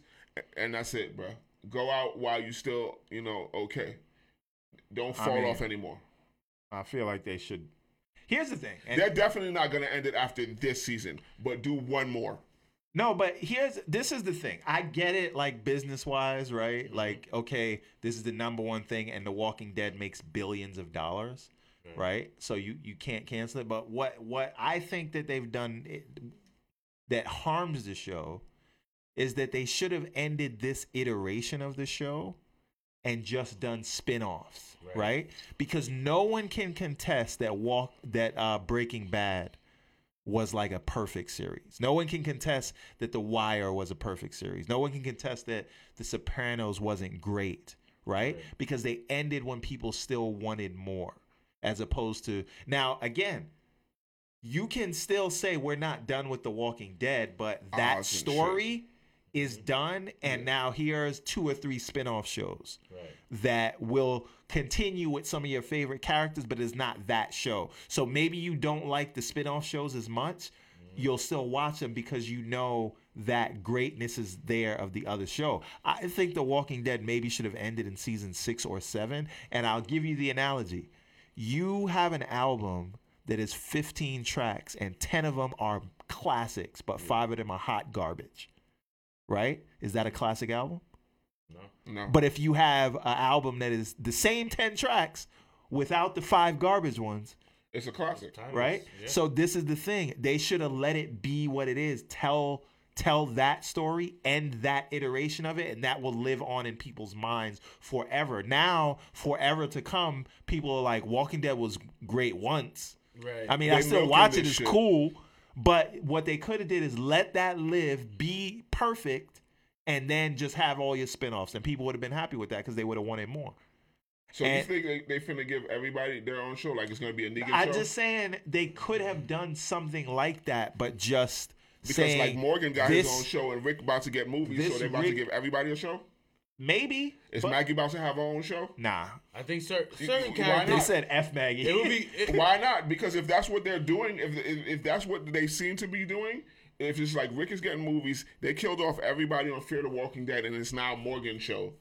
and that's it, bro. Go out while you still, you know, okay. Don't fall I mean, off anymore. I feel like they should. Here's the thing. And... They're definitely not going to end it after this season, but do one more. No, but here's this is the thing. I get it, like, business-wise, right? Like, okay, this is the number one thing, and The Walking Dead makes billions of dollars, right? right? So you, you can't cancel it. But what, what I think that they've done it, that harms the show is that they should have ended this iteration of the show and just done spin-offs, right? right? Because no one can contest that walk that uh, Breaking Bad was like a perfect series. No one can contest that The Wire was a perfect series. No one can contest that The Sopranos wasn't great, right? right? Because they ended when people still wanted more, as opposed to... Now, again, you can still say we're not done with The Walking Dead, but that awesome story shit is done, and yeah. now here's two or three spin-off shows right. that will continue with some of your favorite characters, but it's not that show. So maybe you don't like the spin-off shows as much. Mm-hmm. You'll still watch them because you know that greatness is there of the other show. I think The Walking Dead maybe should have ended in season six or seven, and I'll give you the analogy. You have an album that is fifteen tracks, and ten of them are classics, but five of them are hot garbage. right? Is that a classic album? No. No. But if you have an album that is the same ten tracks without the five garbage ones, it's a classic, right? Yeah. So this is the thing. They should have let it be what it is. Tell tell that story and that iteration of it, and that will live on in people's minds forever. Now, forever to come, people are like, Walking Dead was great once. Right. I mean, They're I still watch it. It's shit. Cool. But what they could have did is let that live, be perfect, and then just have all your spinoffs. And people would have been happy with that because they would have wanted more. So and you think they, they finna give everybody their own show? Like it's going to be a Negan show? I'm just saying they could have done something like that, but just because saying... Because like Morgan got this, his own show and Rick about to get movies, so they're about Rick, to give everybody a show? Maybe. Is but, Maggie about to have her own show? Nah. I think cer- certain characters... They said F Maggie. It would be, it, why not? Because if that's what they're doing, if, if if that's what they seem to be doing, if it's like Rick is getting movies, they killed off everybody on Fear the Walking Dead and it's now Morgan's show.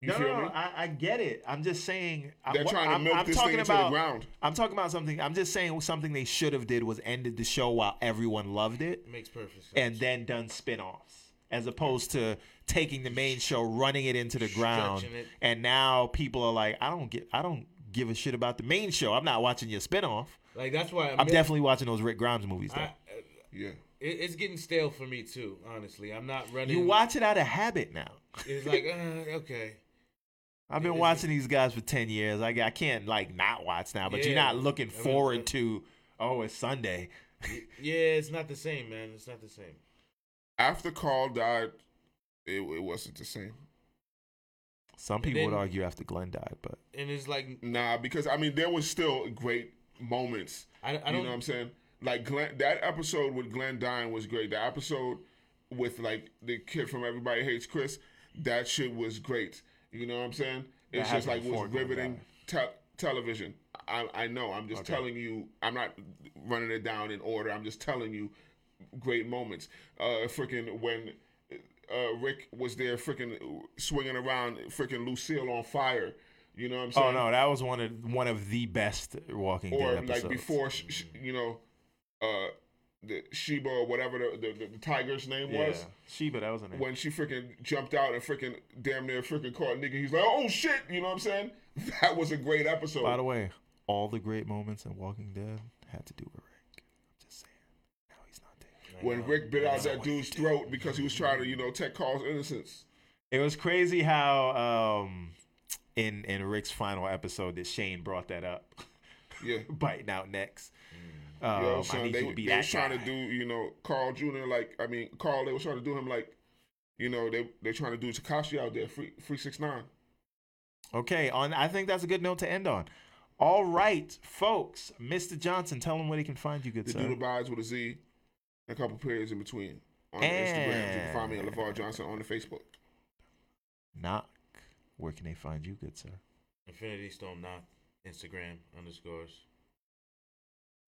You no, no, no, I, I get it. I'm just saying. They're I, trying to milk I'm, I'm this thing about, to the ground. I'm talking about something. I'm just saying something they should have did was ended the show while everyone loved it. It makes perfect sense. And then done spinoffs, as opposed to taking the main show, running it into the ground, and now people are like, I don't get, I don't give a shit about the main show. I'm not watching your spinoff. Like that's why I I'm missed, definitely watching those Rick Grimes movies. Though. I, uh, yeah. It's getting stale for me too. Honestly, I'm not running. You watch it out of habit now. It's like uh, okay. I've been watching these guys for ten years. I I can't like not watch now, but yeah, you're not looking forward I mean, to oh it's Sunday. Yeah, it's not the same, man. It's not the same. After Carl died, it, it wasn't the same. Some people then, would argue after Glenn died, but and it's like nah, because I mean there was still great moments. I, I don't you know what I'm saying. Like Glenn, that episode with Glenn dying was great. The episode with like the kid from Everybody Hates Chris, that shit was great. You know what I'm saying? It's that just like was riveting te- television. I, I know. I'm just okay. telling you. I'm not running it down in order. I'm just telling you great moments. Uh, freaking when uh, Rick was there freaking swinging around freaking Lucille on fire. You know what I'm saying? Oh, no. That was one of one of the best Walking Dead episodes. Or like before, sh- sh- you know, uh, the Sheba or whatever the, the, the tiger's name yeah. was. Sheba, that was her name. When she freaking jumped out and freaking damn near freaking caught nigga, he's like, oh shit, you know what I'm saying? That was a great episode. By the way, all the great moments in Walking Dead had to do with Rick. I'm just saying. Now he's not dead. When Rick bit out that dude's throat because he was trying to, you know, take Carl's innocence. It was crazy how um, in, in Rick's final episode that Shane brought that up. Yeah. Biting out necks. Um, you know what I'm I need they, you to be they that trying guy. To do, you know, Carl Junior like I mean, Carl. They were trying to do him like, you know, they they trying to do Tekashi out there, free free six nine. Okay, on I think that's a good note to end on. All right, folks, Mister Johnson, tell him where he can find you, good the sir. The dude abides with a Z, and a couple periods in between on and... Instagram. You can find me at LeVar Johnson on the Facebook. Knock. Where can they find you, good sir? Infinity Storm Knock. Instagram underscores.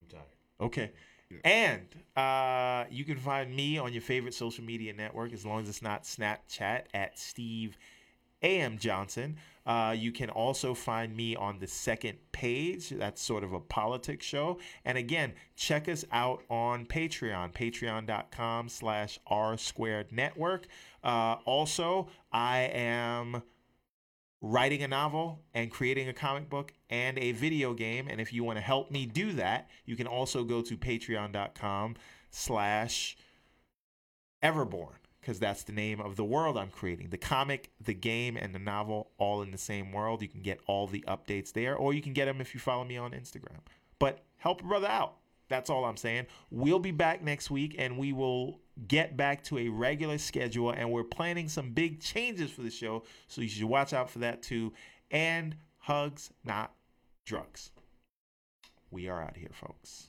I'm tired. Okay. Yeah. And uh, you can find me on your favorite social media network, as long as it's not Snapchat, at Steve A M Johnson. Uh, you can also find me on The Second Page. That's sort of a politics show. And again, check us out on Patreon, patreon.com slash R Squared Network. Uh, also, I am writing a novel and creating a comic book and a video game. And if you want to help me do that, you can also go to patreon.com slash Everborn, because that's the name of the world I'm creating. The comic, the game, and the novel all in the same world. You can get all the updates there, or you can get them if you follow me on Instagram. But help a brother out. That's all I'm saying. We'll be back next week, and we will get back to a regular schedule, and we're planning some big changes for the show, so you should watch out for that too. And hugs, not drugs. We are out here, folks.